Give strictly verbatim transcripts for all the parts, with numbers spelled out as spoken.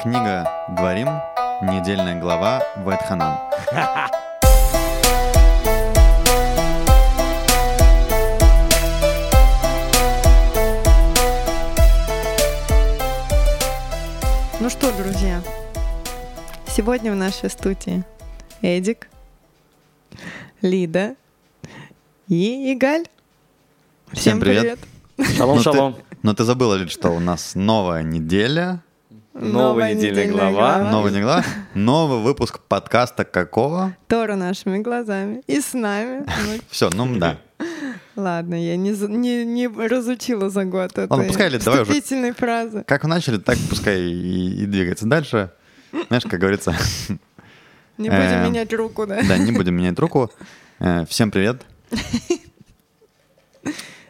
Книга «Дварим», недельная глава Ваэтханан. Ну что, друзья, сегодня в нашей студии Эдик, Лида и Игаль. Всем, Всем привет. привет. Шалом, но шалом. Ты, но ты забыла, Лид, что у нас новая неделя. Новая недельная глава. глава. Новая глава. Новый выпуск подкаста какого? Тора нашими глазами. И с нами. Мы... Все, ну да. Ладно, я не, не, не разучила за год этой Ладно, пускай, Лид, вступительной фразы. Как вы начали, так пускай и, и двигается дальше. Знаешь, как говорится... Не будем менять руку, да? Да, не будем менять руку. Всем привет.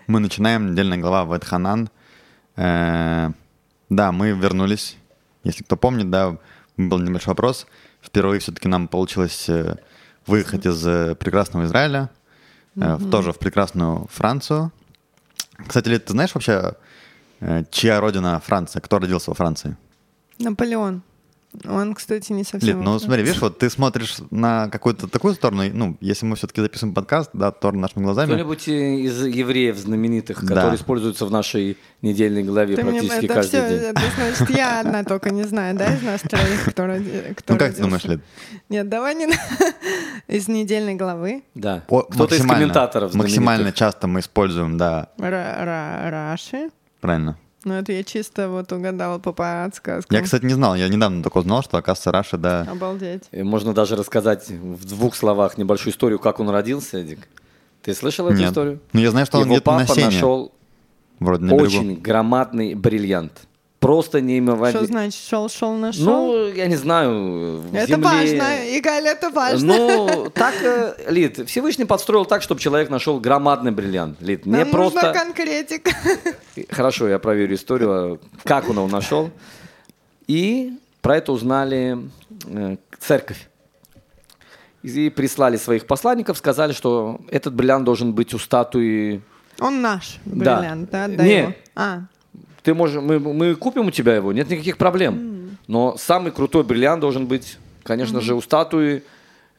Мы начинаем недельная глава Ваэтханан. Да, мы вернулись. Если кто помнит, да, был небольшой вопрос. Впервые все-таки нам получилось выехать из прекрасного Израиля, mm-hmm. тоже в прекрасную Францию. Кстати, Лид, ты знаешь вообще, чья родина Франция? Кто родился во Франции? Наполеон. Он, кстати, не совсем... Лид, ну смотри, видишь, вот ты смотришь на какую-то такую сторону, ну, если мы все-таки записываем подкаст, да, Тор нашими глазами... Кто-нибудь из евреев знаменитых, да. которые используются в нашей недельной главе ты практически мне, каждый все, день. Это значит, я одна только не знаю, да, из нас троих, кто, кто Ну, как родился? Ты думаешь, Лид? Нет, давай не... Из недельной главы? Да. О, кто-то из комментаторов знаменитых. Максимально часто мы используем, да... Раши. Правильно. Ну, это я чисто вот угадала по подсказкам. Я, кстати, не знал. Я недавно только узнал, что, оказывается, Раша, да... Обалдеть. И можно даже рассказать в двух словах небольшую историю, как он родился, Эдик. Ты слышал эту Нет. историю? Ну, я знаю, что Его он где-то на сене. Его папа нашел Вроде на очень берегу. громадный бриллиант. Просто неимоверно. Что значит шел-шел нашел? Ну, я не знаю. Это земле... важно, Игаль, это важно. Ну, так, Лид, Всевышний подстроил так, чтобы человек нашел громадный бриллиант. Лид, не просто... нужна конкретика. Хорошо, я проверю историю, как он его нашел. И про это узнали церковь. И прислали своих посланников, сказали, что этот бриллиант должен быть у статуи... Он наш бриллиант, да? да? Нет. Его. А. Ты можешь, мы, мы купим у тебя его, нет никаких проблем. Mm. Но самый крутой бриллиант должен быть, конечно mm. же, у статуи.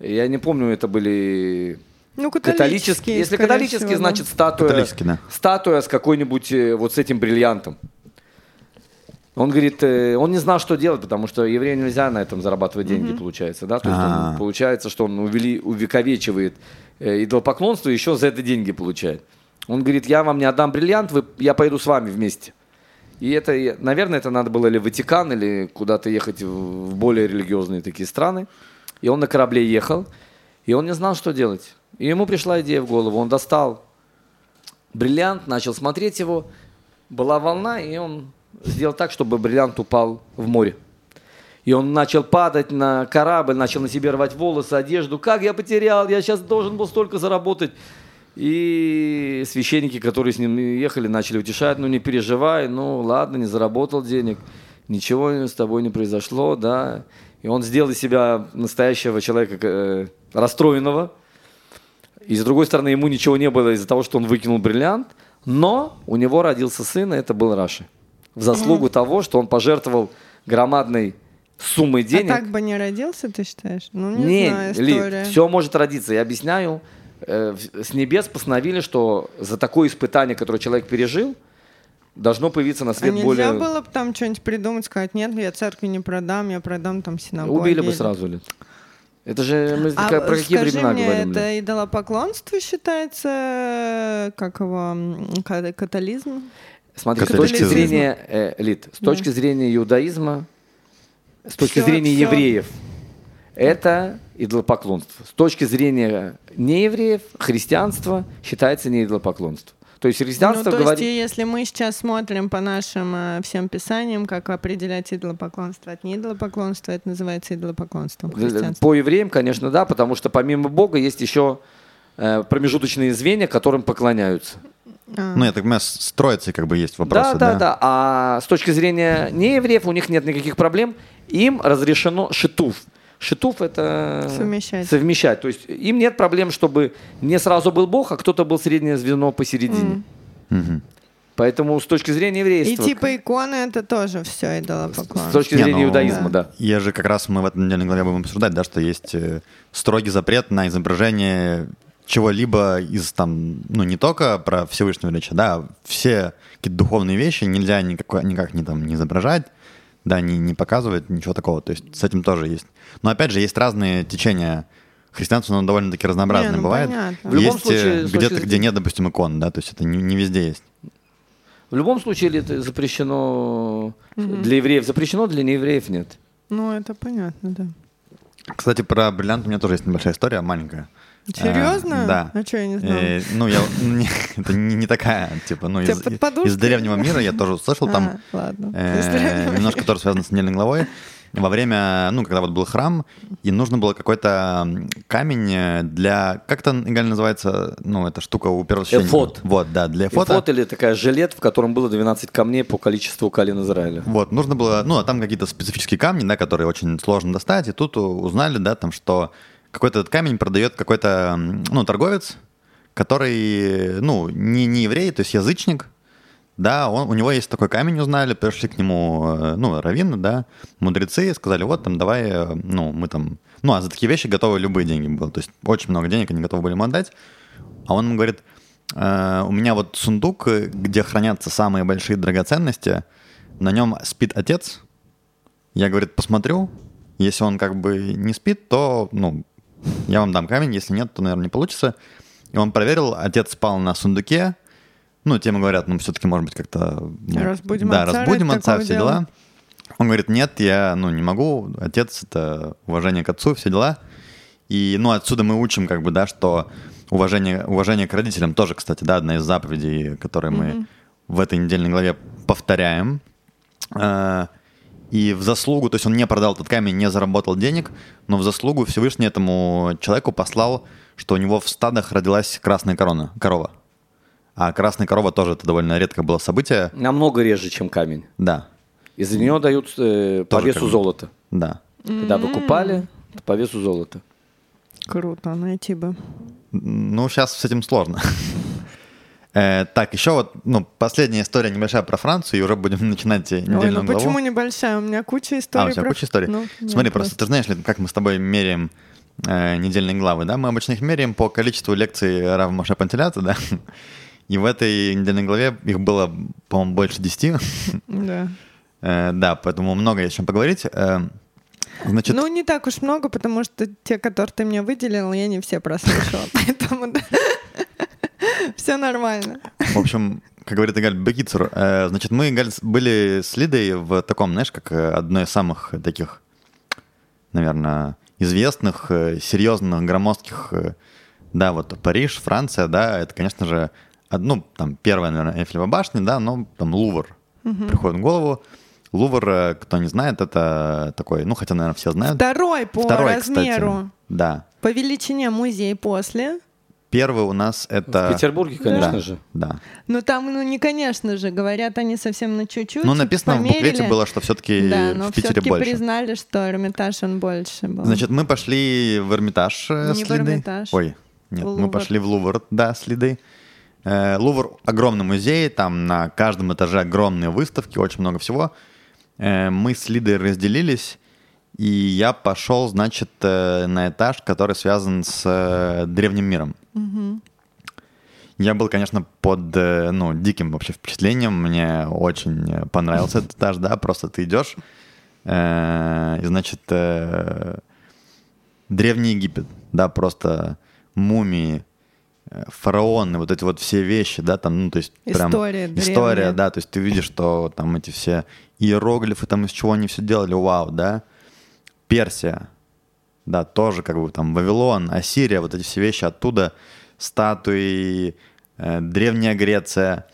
Я не помню, это были ну, католические. Если католические, всего, значит статуя, да. статуя с какой-нибудь вот с этим бриллиантом. Он говорит, он не знал, что делать, потому что евреям нельзя на этом зарабатывать деньги, mm-hmm. получается. Да? То есть он, получается, что он увели, увековечивает идолопоклонство и еще за это деньги получает. Он говорит, я вам не отдам бриллиант, вы, я поеду с вами вместе. И это, наверное, это надо было или в Ватикан, или куда-то ехать в более религиозные такие страны. И он на корабле ехал, и он не знал, что делать. И ему пришла идея в голову. Он достал бриллиант, начал смотреть его. Была волна, и он сделал так, чтобы бриллиант упал в море. И он начал падать на корабль, начал на себе рвать волосы, одежду. Как я потерял? Я сейчас должен был столько заработать. И священники, которые с ним ехали, начали утешать, ну не переживай, ну ладно, не заработал денег, ничего с тобой не произошло, да. И он сделал из себя настоящего человека э, расстроенного. И с другой стороны, ему ничего не было из-за того, что он выкинул бриллиант, но у него родился сын, и это был Раши. В заслугу mm-hmm. того, что он пожертвовал громадной суммой денег. А так бы не родился, ты считаешь? Ну не, не знаю, история. Лид, все может родиться, я объясняю. С небес постановили, что за такое испытание, которое человек пережил, должно появиться на свет а более... нельзя было бы там что-нибудь придумать, сказать, нет, я церкви не продам, я продам там синагогу. Убили или... бы сразу, Лид. Это же мы а про какие времена мне, говорим. Это ли? Идолопоклонство считается, как его, католизм? Смотри, с точки зрения, э, Лид, с точки да. зрения иудаизма, с точки все, зрения все. евреев, это идолопоклонство. С точки зрения неевреев, христианство считается не идолопоклонством. То есть христианство ну, то говорит... есть, если мы сейчас смотрим по нашим э, всем писаниям, как определять идолопоклонство от неидолопоклонства, это называется идолопоклонством. По евреям, конечно, да, потому что помимо Бога есть еще э, промежуточные звенья, которым поклоняются. А. Ну, я так понимаю, с троицей как бы есть вопросы. Да, да, да, да. А с точки зрения неевреев у них нет никаких проблем. Им разрешено шитуф. Шитуф — это совмещать. совмещать. То есть им нет проблем, чтобы не сразу был Бог, а кто-то был среднее звено посередине. Mm. Mm-hmm. Поэтому с точки зрения еврейства... И типа иконы это тоже все идолопоклонство. С точки зрения Не, ну, иудаизма, да. да. Я же как раз, мы в этом недельной главе будем обсуждать, да, что есть строгий запрет на изображение чего-либо из там, ну не только про Всевышнего речи, да, все какие-то духовные вещи нельзя никак, никак не, там, не изображать, да, не, не показывать, ничего такого. То есть с этим тоже есть. Но опять же, есть разные течения. Христианство, оно довольно-таки разнообразное не, ну, бывает. Понятно. В любом есть случае, где-то, случае... где нет, допустим, икон, да, то есть это не, не везде есть. В любом случае это запрещено mm-hmm. для евреев. Запрещено, для неевреев нет. Ну, это понятно, да. Кстати, про бриллиант у меня тоже есть небольшая история, маленькая. Серьезно? А, да. А что, я не знаю. Ну, я, это не, не такая, типа, ну, из, из древнего мира я тоже услышал, там а, э, немножко тоже связано с недельной главой. Во время, ну, когда вот был храм, и нужно было какой-то камень для, как это реально называется, ну, эта штука у первосвященника. Эфот. Вот, да, для эфота. Эфот или такая жилет, в котором было двенадцать камней по количеству колен Израиля. Вот, нужно было, ну, а там какие-то специфические камни, да, которые очень сложно достать, и тут узнали, да, там, что какой-то этот камень продает какой-то, ну, торговец, который, ну, не, не еврей, то есть язычник. Да, он, у него есть такой камень, узнали, пришли к нему, ну, раввины, да, мудрецы, сказали, вот, там, давай, ну, мы там... Ну, а за такие вещи готовы любые деньги были, то есть очень много денег они готовы были ему отдать. А он ему говорит, э, у меня вот сундук, где хранятся самые большие драгоценности, на нем спит отец. Я, говорит, посмотрю, если он как бы не спит, то, ну, я вам дам камень, если нет, то, наверное, не получится. И он проверил, отец спал на сундуке. Ну, те ему говорят, ну, все-таки, может быть, как-то... Ну, разбудим да, отца, разбудим отца, все дела. дела. Он говорит, нет, я, ну, не могу. Отец — это уважение к отцу, все дела. И, ну, отсюда мы учим, как бы, да, что уважение, уважение к родителям тоже, кстати, да, одна из заповедей, которые mm-hmm. мы в этой недельной главе повторяем. И в заслугу, то есть он не продал этот камень, не заработал денег, но в заслугу Всевышний этому человеку послал, что у него в стадах родилась красная корона, корова. А красная корова тоже это довольно редкое было событие. Намного реже, чем камень. Да. Из-за нее дают э, по весу золота. Да. Когда выкупали, то по весу золота. Круто, найти бы. Ну, сейчас с этим сложно. э, так, еще вот, ну, последняя история небольшая про Францию, и уже будем начинать недельную Ой, ну главу. Почему небольшая? У меня куча историй. А, у тебя про... куча историй. Ну, Смотри, просто есть. Ты знаешь, как мы с тобой меряем э, недельные главы, да? Мы обычно их меряем по количеству лекций Рава Моше Пантелята, да? И в этой недельной главе их было, по-моему, больше десяти. Да. Да, поэтому много есть о чем поговорить. Значит... Ну, не так уж много, потому что те, которые ты мне выделил, я не все прослушала. Поэтому все нормально. В общем, как говорит Галь Бекицур, значит, мы, Галь, были с Лидой в таком, знаешь, как одной из самых таких, наверное, известных, серьезных, громоздких, да, вот Париж, Франция, да, это, конечно же, ну, там, первая, наверное, Эйфелева башня, да, но там Лувр угу. приходит в голову. Лувр, кто не знает, это такой, ну, хотя, наверное, все знают. Второй по Второй, размеру. Кстати, да. По величине музей после. Первый у нас это... В Петербурге, конечно да. же. Да. Ну, там, ну, не конечно же, говорят они совсем на чуть-чуть. Ну, написано померили. В буклете было, что все-таки да, в Питере все-таки больше. Да, но все-таки признали, что Эрмитаж, он больше был. Значит, мы пошли в Эрмитаж не с Лидой. Не в Эрмитаж. Ой, нет, Лувр. Мы пошли в Лувр, да, с Лидой. Лувр — огромный музей, там на каждом этаже огромные выставки, очень много всего. Мы с Лидой разделились, и я пошел, значит, на этаж, который связан с древним миром. Угу. Я был, конечно, под, ну, диким вообще впечатлением, мне очень понравился этот этаж, да, просто ты идешь, и, значит, Древний Египет, да, просто мумии, фараоны, вот эти вот все вещи, да, там, ну, то есть прям... История древняя. История, да, то есть ты видишь, что там эти все иероглифы, там, из чего они все делали, вау, да. Персия, да, тоже как бы там Вавилон, Ассирия, вот эти все вещи оттуда, статуи, э, Древняя Греция,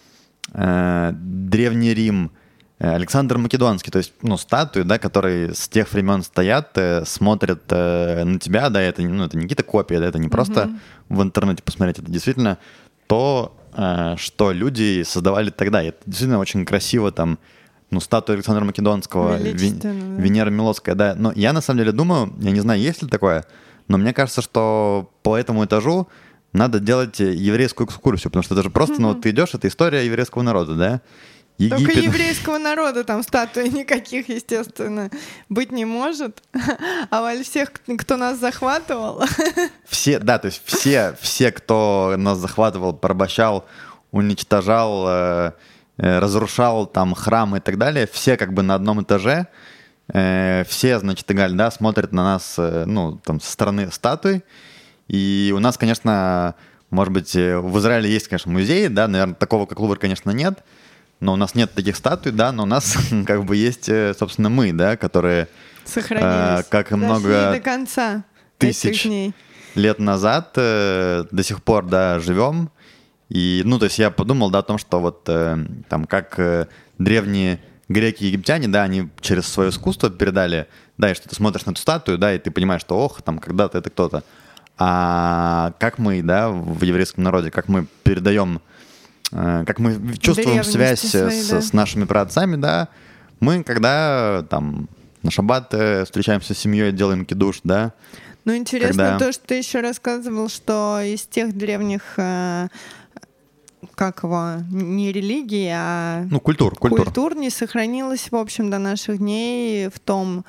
э, Древний Рим, э, Александр Македонский, то есть, ну, статуи, да, которые с тех времен стоят, э, смотрят э, на тебя, да, это, ну, это не какие-то копии, да, это не просто... Mm-hmm. в интернете посмотреть, это действительно то, что люди создавали тогда. И это действительно очень красиво, там, ну, статуя Александра Македонского, Вен... да. Венера Милосская, да. Но я, на самом деле, думаю, я не знаю, есть ли такое, но мне кажется, что по этому этажу надо делать еврейскую экскурсию, потому что это же просто, ну, вот ты идешь, это история еврейского народа, да? Египет. Только еврейского народа там статуи никаких, естественно, быть не может. А всех, кто нас захватывал... Все, да, то есть все, все, кто нас захватывал, порабощал, уничтожал, разрушал там храмы и так далее, все как бы на одном этаже, все, значит, Игаль, да, смотрят на нас, ну, там, со стороны статуи. И у нас, конечно, может быть, в Израиле есть, конечно, музеи, да, наверное, такого, как Лувр, конечно, нет, но у нас нет таких статуй, да, но у нас как бы есть, собственно, мы, да, которые... Сохранились. Э, как и много до конца тысяч лет назад э, до сих пор, да, живем. И, ну, то есть я подумал, да, о том, что вот э, там как э, древние греки и египтяне, да, они через свое искусство передали, да, и что ты смотришь на эту статую, да, и ты понимаешь, что, ох, там когда-то это кто-то. А как мы, да, в еврейском народе, как мы передаем... Как мы чувствуем древности связь свои, с, да. с нашими праотцами, да, мы, когда там на шаббат встречаемся с семьей, делаем кидуш, да. Ну, интересно когда... то, что ты еще рассказывал, что из тех древних, как его, не религий, а ну, культур, культур. культур не сохранилось, в общем, до наших дней в том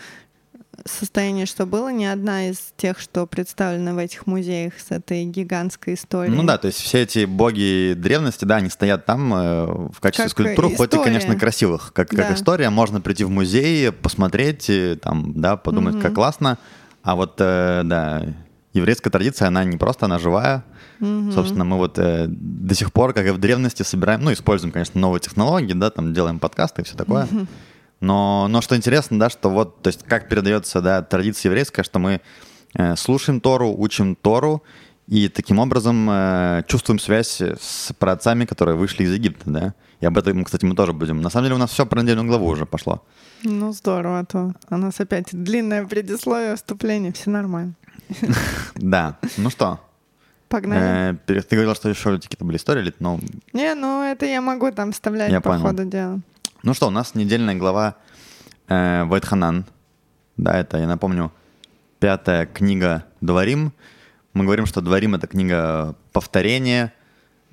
состояние, что было, ни одна из тех, что представлена в этих музеях с этой гигантской историей. Ну да, то есть все эти боги древности, да, они стоят там э, в качестве скульптур, хоть и, конечно, красивых, как, да. как история. Можно прийти в музей, посмотреть, и, там, да, подумать, угу. как классно. А вот, э, да, еврейская традиция, она не просто, она живая. Угу. Собственно, мы вот э, до сих пор, как и в древности, собираем, ну, используем, конечно, новые технологии, да, там делаем подкасты и все такое. Угу. Но, но что интересно, да, что вот, то есть как передается, да, традиция еврейская, что мы э, слушаем Тору, учим Тору и таким образом э, чувствуем связь с праотцами, которые вышли из Египта, да. И об этом, кстати, мы тоже будем. На самом деле у нас все про недельную главу уже пошло. Ну здорово, а то у нас опять длинное предисловие, вступление, все нормально. Да, ну что? Погнали. Ты говорил, что еще какие-то были истории? Не, ну это я могу там вставлять по ходу дела. Ну что, у нас недельная глава э, Ваэтханан. Да, это, я напомню, пятая книга Дварим. Мы говорим, что Дварим — это книга повторения.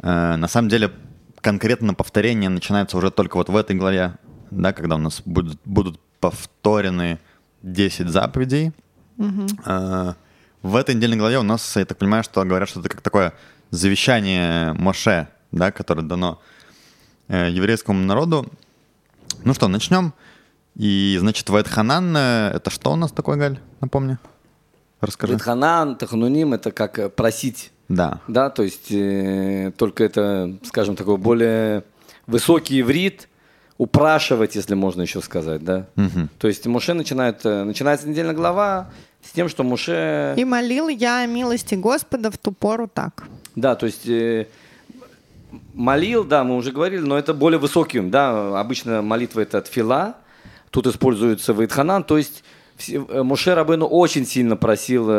Э, на самом деле, конкретно повторение начинается уже только вот в этой главе, да, когда у нас будут, будут повторены десять заповедей. Mm-hmm. Э, в этой недельной главе у нас, я так понимаю, что говорят, что это как такое завещание Моше, да, которое дано э, еврейскому народу. Ну что, начнем. И, значит, Ваэтханан — это что у нас такое, Галь? Напомни. Расскажи. Ваэтханан, тахнуним — это как просить. Да. Да, то есть э, только это, скажем, такой более высокий иврит, упрашивать, если можно еще сказать, да. Угу. То есть Моше начинает, начинается недельная глава с тем, что Моше... И молил я о милости Господа в ту пору так. Да, то есть... Э, молил, да, мы уже говорили, но это более высоким, да, обычно молитва это тфила, тут используется Ваэтханан, то есть Моше Рабейну очень сильно просил,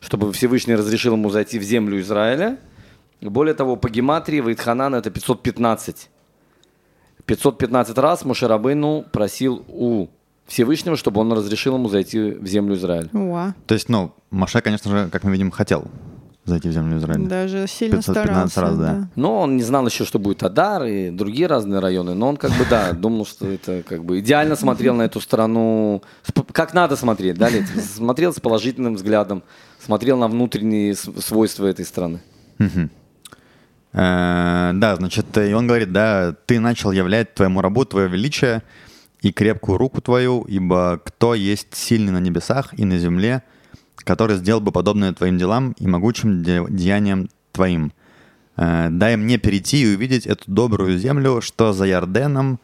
чтобы Всевышний разрешил ему зайти в землю Израиля, более того, по гематрии Ваэтханан это пятьсот пятнадцать, пятьсот пятнадцать раз Моше Рабейну просил у Всевышнего, чтобы он разрешил ему зайти в землю Израиля. Уа. То есть, ну, Моше, конечно же, как мы видим, хотел зайти в землю Израиля. Даже сильно старался. Раз, да. Да. Но он не знал еще, что будет Адар и другие разные районы, но он как бы, да, думал, что это как бы идеально смотрел на эту страну, как надо смотреть, да, Летя? Смотрел с положительным взглядом, смотрел на внутренние свойства этой страны. Да, значит, и он говорит, да, ты начал являть твоему рабу твое величие и крепкую руку твою, ибо кто есть сильный на небесах и на земле, который сделал бы подобное твоим делам и могучим деяниям твоим. Дай мне перейти и увидеть эту добрую землю, что за Иорданом,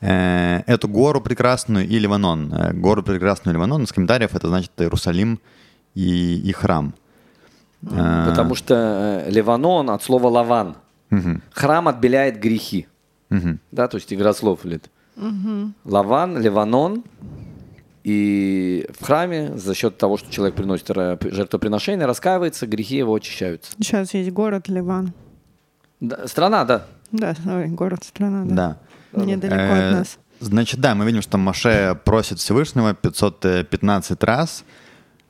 эту гору прекрасную и Ливанон. Гору прекрасную и Ливанон, из комментариев это значит Иерусалим и, и храм. Потому что Ливанон от слова лаван. Угу. Храм отбеляет грехи. Угу. Да, то есть игра слов лет. Угу. Лаван, Ливанон. И в храме за счет того, что человек приносит жертвоприношение, раскаивается, грехи его очищаются. Сейчас есть город Ливан. Да, страна, да. Да, ой, город, страна, да. да. Недалеко Э-э- от нас. Значит, да, мы видим, что Моше просит Всевышнего пятьсот пятнадцать раз.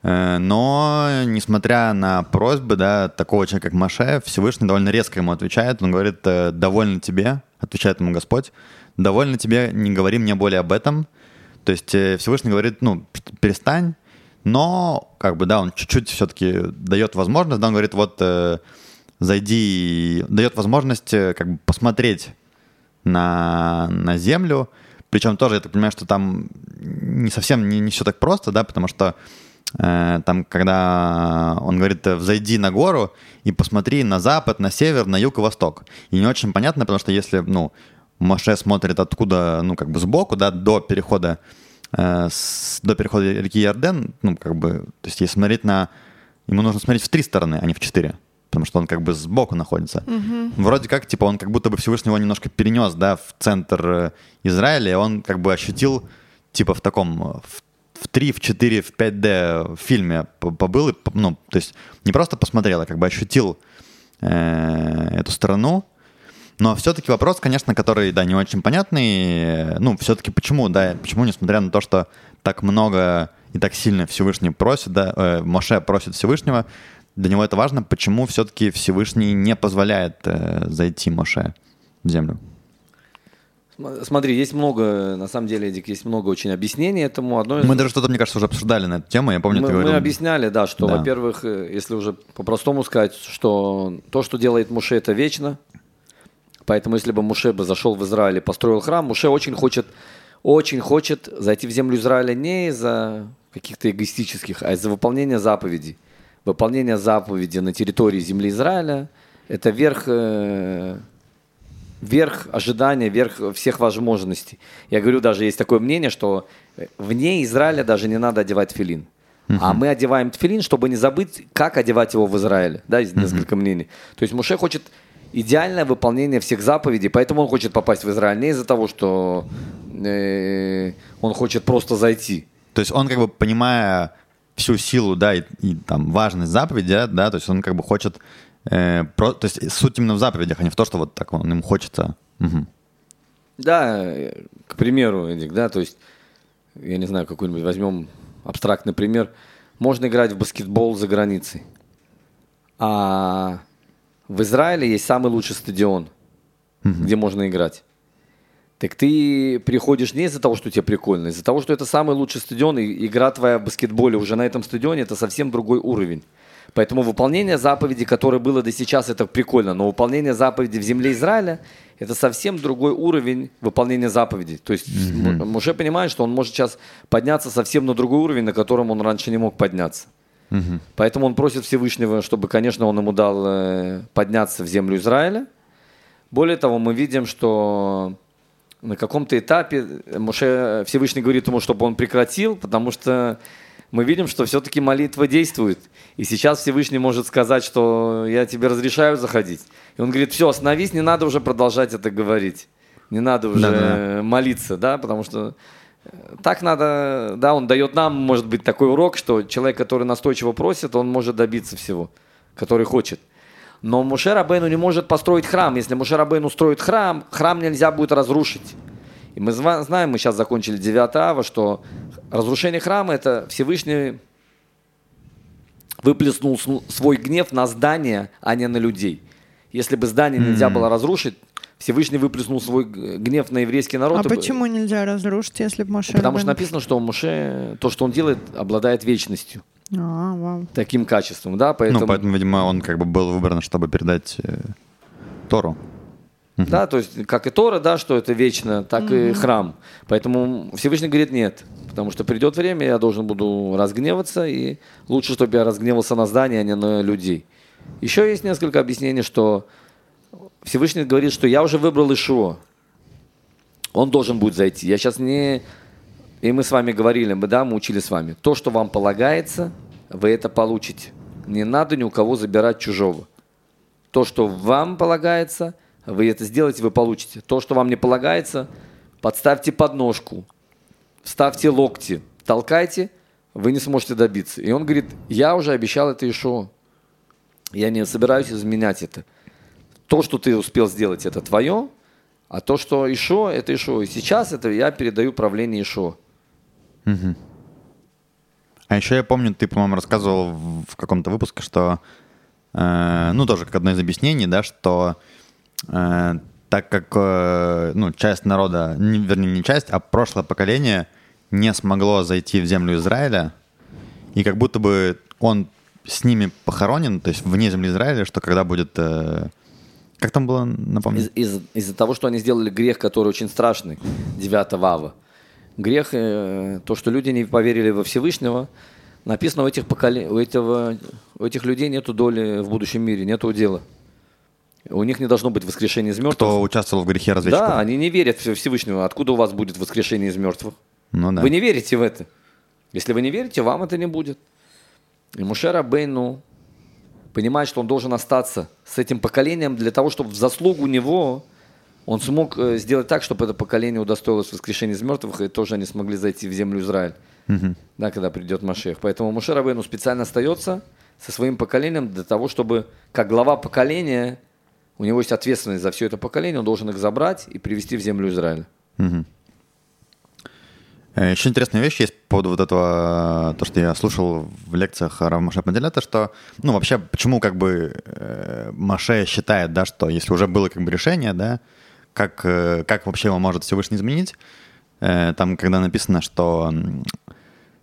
Но, несмотря на просьбы, да, такого человека, как Моше, Всевышний довольно резко ему отвечает. Он говорит: довольно тебе, отвечает ему Господь, довольно тебе, не говори мне более об этом. То есть Всевышний говорит, ну, перестань, но, как бы, да, он чуть-чуть все-таки дает возможность, да, он говорит, вот, зайди, и дает возможность, как бы, посмотреть на, на землю. Причем тоже, я так понимаю, что там не совсем не, не все так просто, да, потому что э, там, когда он говорит, взойди на гору и посмотри на запад, на север, на юг и восток. И не очень понятно, потому что если, ну, Моше смотрит откуда, ну, как бы сбоку, да, до перехода, э, с, до перехода реки Иордан, ну, как бы, то есть если смотреть на... Ему нужно смотреть в три стороны, а не в четыре, потому что он как бы сбоку находится. Mm-hmm. Вроде как, типа, он как будто бы Всевышний его немножко перенес, да, в центр Израиля, и он как бы ощутил, типа, в таком, в три, в четыре, в пять дэ фильме побыл, и, ну, то есть не просто посмотрел, а как бы ощутил э, эту страну. Но все-таки вопрос, конечно, который, да, не очень понятный, ну, все-таки почему, да, почему, несмотря на то, что так много и так сильно Всевышний просит, да, э, Моше просит Всевышнего, для него это важно, почему все-таки Всевышний не позволяет э, зайти Моше в землю. Смотри, есть много, на самом деле, Эдик, есть много очень объяснений этому. Одно из... Мы даже что-то, мне кажется, уже обсуждали на эту тему, я помню, мы, ты говорил. Мы объясняли, да, что, да, во-первых, если уже по-простому сказать, что то, что делает Моше, это вечно. Поэтому, если бы Моше бы зашел в Израиль и построил храм, Моше очень хочет, очень хочет зайти в землю Израиля не из-за каких-то эгоистических, а из-за выполнения заповедей. Выполнение заповеди на территории земли Израиля – это верх, э, верх ожидания, верх всех возможностей. Я говорю, даже есть такое мнение, что вне Израиля даже не надо одевать тфилин. Uh-huh. А мы одеваем тфилин, чтобы не забыть, как одевать его в Израиле. Да, есть несколько uh-huh. мнений. То есть Моше хочет идеальное выполнение всех заповедей, поэтому он хочет попасть в Израиль не из-за того, что э, он хочет просто зайти. То есть он, как бы, понимая... всю силу, да, и, и там важность заповеди, да, то есть он как бы хочет, э, про, то есть суть именно в заповедях, а не в то, что вот так он, им хочется. Угу. Да, к примеру, Эдик, да, то есть, я не знаю, какой-нибудь возьмем абстрактный пример. Можно играть в баскетбол за границей, а в Израиле есть самый лучший стадион, угу. где можно играть. Так ты приходишь не из-за того, что тебе прикольно, из-за того, что это самый лучший стадион, и игра твоя в баскетболе уже на этом стадионе – это совсем другой уровень. Поэтому выполнение заповеди, которое было до сейчас, это прикольно, но выполнение заповеди в земле Израиля – это совсем другой уровень выполнения заповедей. То есть mm-hmm. Моше понимает, что он может сейчас подняться совсем на другой уровень, на котором он раньше не мог подняться. Mm-hmm. Поэтому он просит Всевышнего, чтобы, конечно, он ему дал подняться в землю Израиля. Более того, мы видим, что… На каком-то этапе Моше Всевышний говорит ему, чтобы он прекратил, потому что мы видим, что все-таки молитва действует. И сейчас Всевышний может сказать, что я тебе разрешаю заходить. И он говорит, все, остановись, не надо уже продолжать это говорить. Не надо уже да, да. молиться, да, потому что так надо, да, он дает нам, может быть, такой урок, что человек, который настойчиво просит, он может добиться всего, который хочет. Но Моше Рабейну не может построить храм. Если Моше Рабейну строит храм, храм нельзя будет разрушить. И мы знаем, мы сейчас закончили девятое ава, что разрушение храма – это Всевышний выплеснул свой гнев на здание, а не на людей. Если бы здание нельзя было разрушить, Всевышний выплеснул свой гнев на еврейский народ. А и... почему нельзя разрушить, если бы Моше... Потому Рабейну... что написано, что Моше, то, что он делает, обладает вечностью. А, вау. Таким качеством, да, поэтому... Ну, поэтому, видимо, он как бы был выбран, чтобы передать э, Тору. Угу. Да, то есть, как и Тора, да, что это вечно, так угу. и храм. Поэтому Всевышний говорит, нет, потому что придет время, я должен буду разгневаться, и лучше, чтобы я разгневался на здание, а не на людей. Еще есть несколько объяснений, что Всевышний говорит, что я уже выбрал Ишуа. Он должен будет зайти. Я сейчас не... И мы с вами говорили, мы, да, мы учили с вами. То, что вам полагается, вы это получите. Не надо ни у кого забирать чужого. То, что вам полагается, вы это сделаете, вы получите. То, что вам не полагается, подставьте подножку, вставьте локти, толкайте, вы не сможете добиться. И он говорит, я уже обещал это Ишуа. Я не собираюсь изменять это. То, что ты успел сделать, это твое, а то, что Ишуа, это Ишуа. И сейчас это я передаю правление Ишуа. Угу. А А еще я помню, ты, по-моему, рассказывал в каком-то выпуске, что, э, ну, тоже как одно из объяснений, да, что э, так как, э, ну, часть народа, не, вернее, не часть, а прошлое поколение не смогло зайти в землю Израиля, и как будто бы он с ними похоронен, то есть вне земли Израиля, что когда будет... Э, как там было, напомню? Из- из- из-за того, что они сделали грех, который очень страшный, девятого ава. Грех, э, то, что люди не поверили во Всевышнего, написано, у этих, поколе... у этого... у этих людей нету доли в будущем мире, нету дела. У них не должно быть воскрешения из мертвых. Кто участвовал в грехе разведчиков. Да, они не верят в Всевышнего. Откуда у вас будет воскрешение из мертвых? Ну, да. Вы не верите в это. Если вы не верите, вам это не будет. И Моше Рабейну понимает, что он должен остаться с этим поколением для того, чтобы в заслугу него... Он смог сделать так, чтобы это поколение удостоилось воскрешения из мертвых, и тоже они смогли зайти в землю Израиль, угу. да, когда придет Машиах. Поэтому Моше Рабейну специально остается со своим поколением для того, чтобы, как глава поколения, у него есть ответственность за все это поколение, он должен их забрать и привести в землю Израиля. Угу. Еще интересная вещь есть по поводу вот этого, то, что я слушал в лекциях Рава Моше Пантелята, что, ну, вообще, почему как бы Моше считает, да, что если уже было как бы решение, да, Как, как вообще его может Всевышний изменить? Там, когда написано, что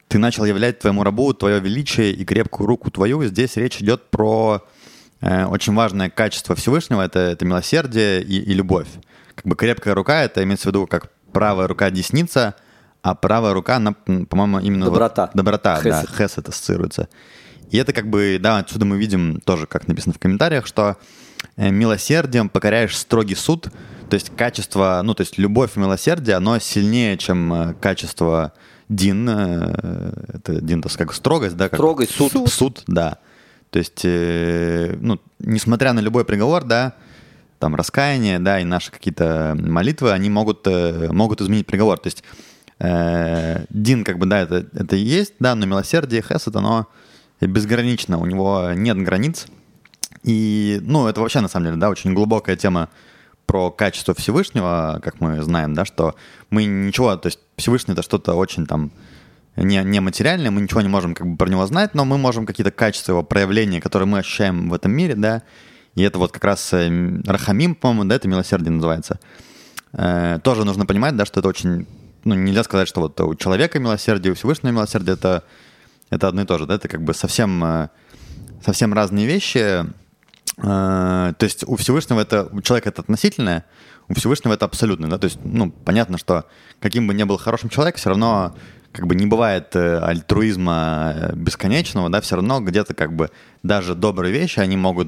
«ты начал являть твоему рабу твое величие и крепкую руку твою», здесь речь идет про очень важное качество Всевышнего, это, это милосердие и, и любовь. Как бы крепкая рука, это имеется в виду как правая рука десница, а правая рука, она, по-моему, именно... Доброта. Вот, доброта, хесед. Да, хесед ассоциируется. И это как бы, да, отсюда мы видим тоже, как написано в комментариях, что милосердием покоряешь строгий суд, то есть качество, ну, то есть любовь и милосердие, оно сильнее, чем качество дин, это дин, так сказать, строгость, да? Как строгий суд. суд. Суд, да. То есть, ну, несмотря на любой приговор, да, там, раскаяние, да, и наши какие-то молитвы, они могут, могут изменить приговор. То есть э, дин, как бы, да, это, это и есть, да, но милосердие, хесед, оно безгранично, у него нет границ. И, ну, это вообще, на самом деле, да, очень глубокая тема про качество Всевышнего, как мы знаем, да, что мы ничего, то есть Всевышний — это что-то очень там не, не материальное, мы ничего не можем как бы про него знать, но мы можем какие-то качества его проявления, которые мы ощущаем в этом мире, да, и это вот как раз рахамим, по-моему, да, это милосердие называется. Э, тоже нужно понимать, да, что это очень, ну, нельзя сказать, что вот у человека милосердие, у Всевышнего милосердие — это, это одно и то же, да, это как бы совсем, совсем разные вещи. То есть у Всевышнего это, у человека это относительное, у Всевышнего это абсолютное, да, то есть, ну, понятно, что каким бы ни был хорошим человек, все равно как бы не бывает альтруизма бесконечного, да, все равно где-то как бы даже добрые вещи, они могут...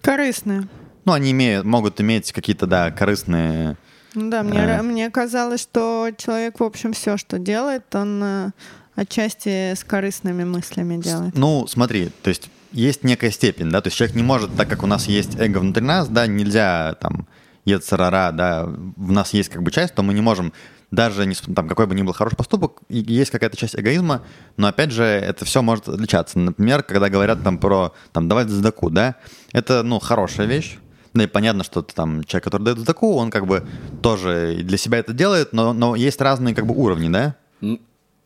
Корыстные. Ну, они имеют, могут иметь какие-то, да, корыстные... Ну да, мне, э... мне казалось, что человек, в общем, все, что делает, он отчасти с корыстными мыслями делает. Ну, смотри, то есть... Есть некая степень, да, то есть человек не может, так как у нас есть эго внутри нас, да, нельзя там ецерара, да, в нас есть как бы часть, то мы не можем, даже не, там, какой бы ни был хороший поступок, есть какая-то часть эгоизма, но опять же это все может отличаться. Например, когда говорят там про, там, давать дзадаку, да, это, ну, хорошая вещь, да, и понятно, что там человек, который дает дзадаку, он как бы тоже для себя это делает, но, но есть разные как бы уровни, да?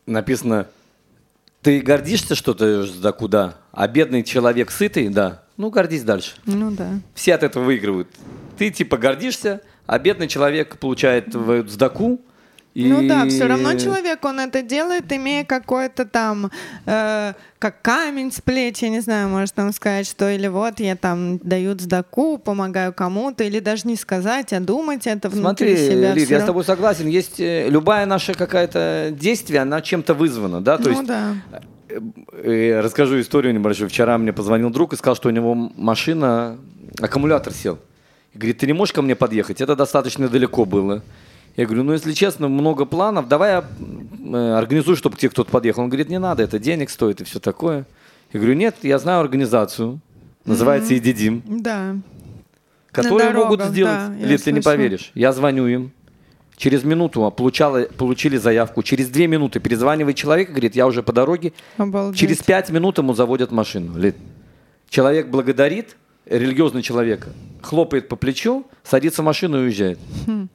Написано... Ты гордишься, что ты да куда? А бедный человек сытый, да. Ну, гордись дальше. Ну, да. Все от этого выигрывают. Ты, типа, гордишься, а бедный человек получает твою сдаку. И... Ну да, все равно человек, он это делает, имея какой-то там, э, как камень с плеч, я не знаю, может там сказать, что или вот я там даю сдаку, помогаю кому-то, или даже не сказать, а думать это внутри. Смотри, себя. Смотри, Лив, я с тобой согласен, есть любая наша какая-то действие, она чем-то вызвана, да? То ну есть, да. Я расскажу историю небольшую. Вчера мне позвонил друг и сказал, что у него машина, аккумулятор сел. И говорит, ты не можешь ко мне подъехать? Это достаточно далеко было. Я говорю, ну, если честно, много планов, давай я э, организую, чтобы к тебе кто-то подъехал. Он говорит, не надо, это денег стоит и все такое. Я говорю, нет, я знаю организацию, называется mm-hmm. «Идидим», да. которые дорогах, могут сделать, да, Лид, ты не поверишь. Я звоню им, через минуту получала, получили заявку, через две минуты перезванивает человек и говорит, я уже по дороге. Обалдеть. Через пять минут ему заводят машину, Лид. Человек благодарит, религиозный человек, хлопает по плечу, садится в машину и уезжает. Хм.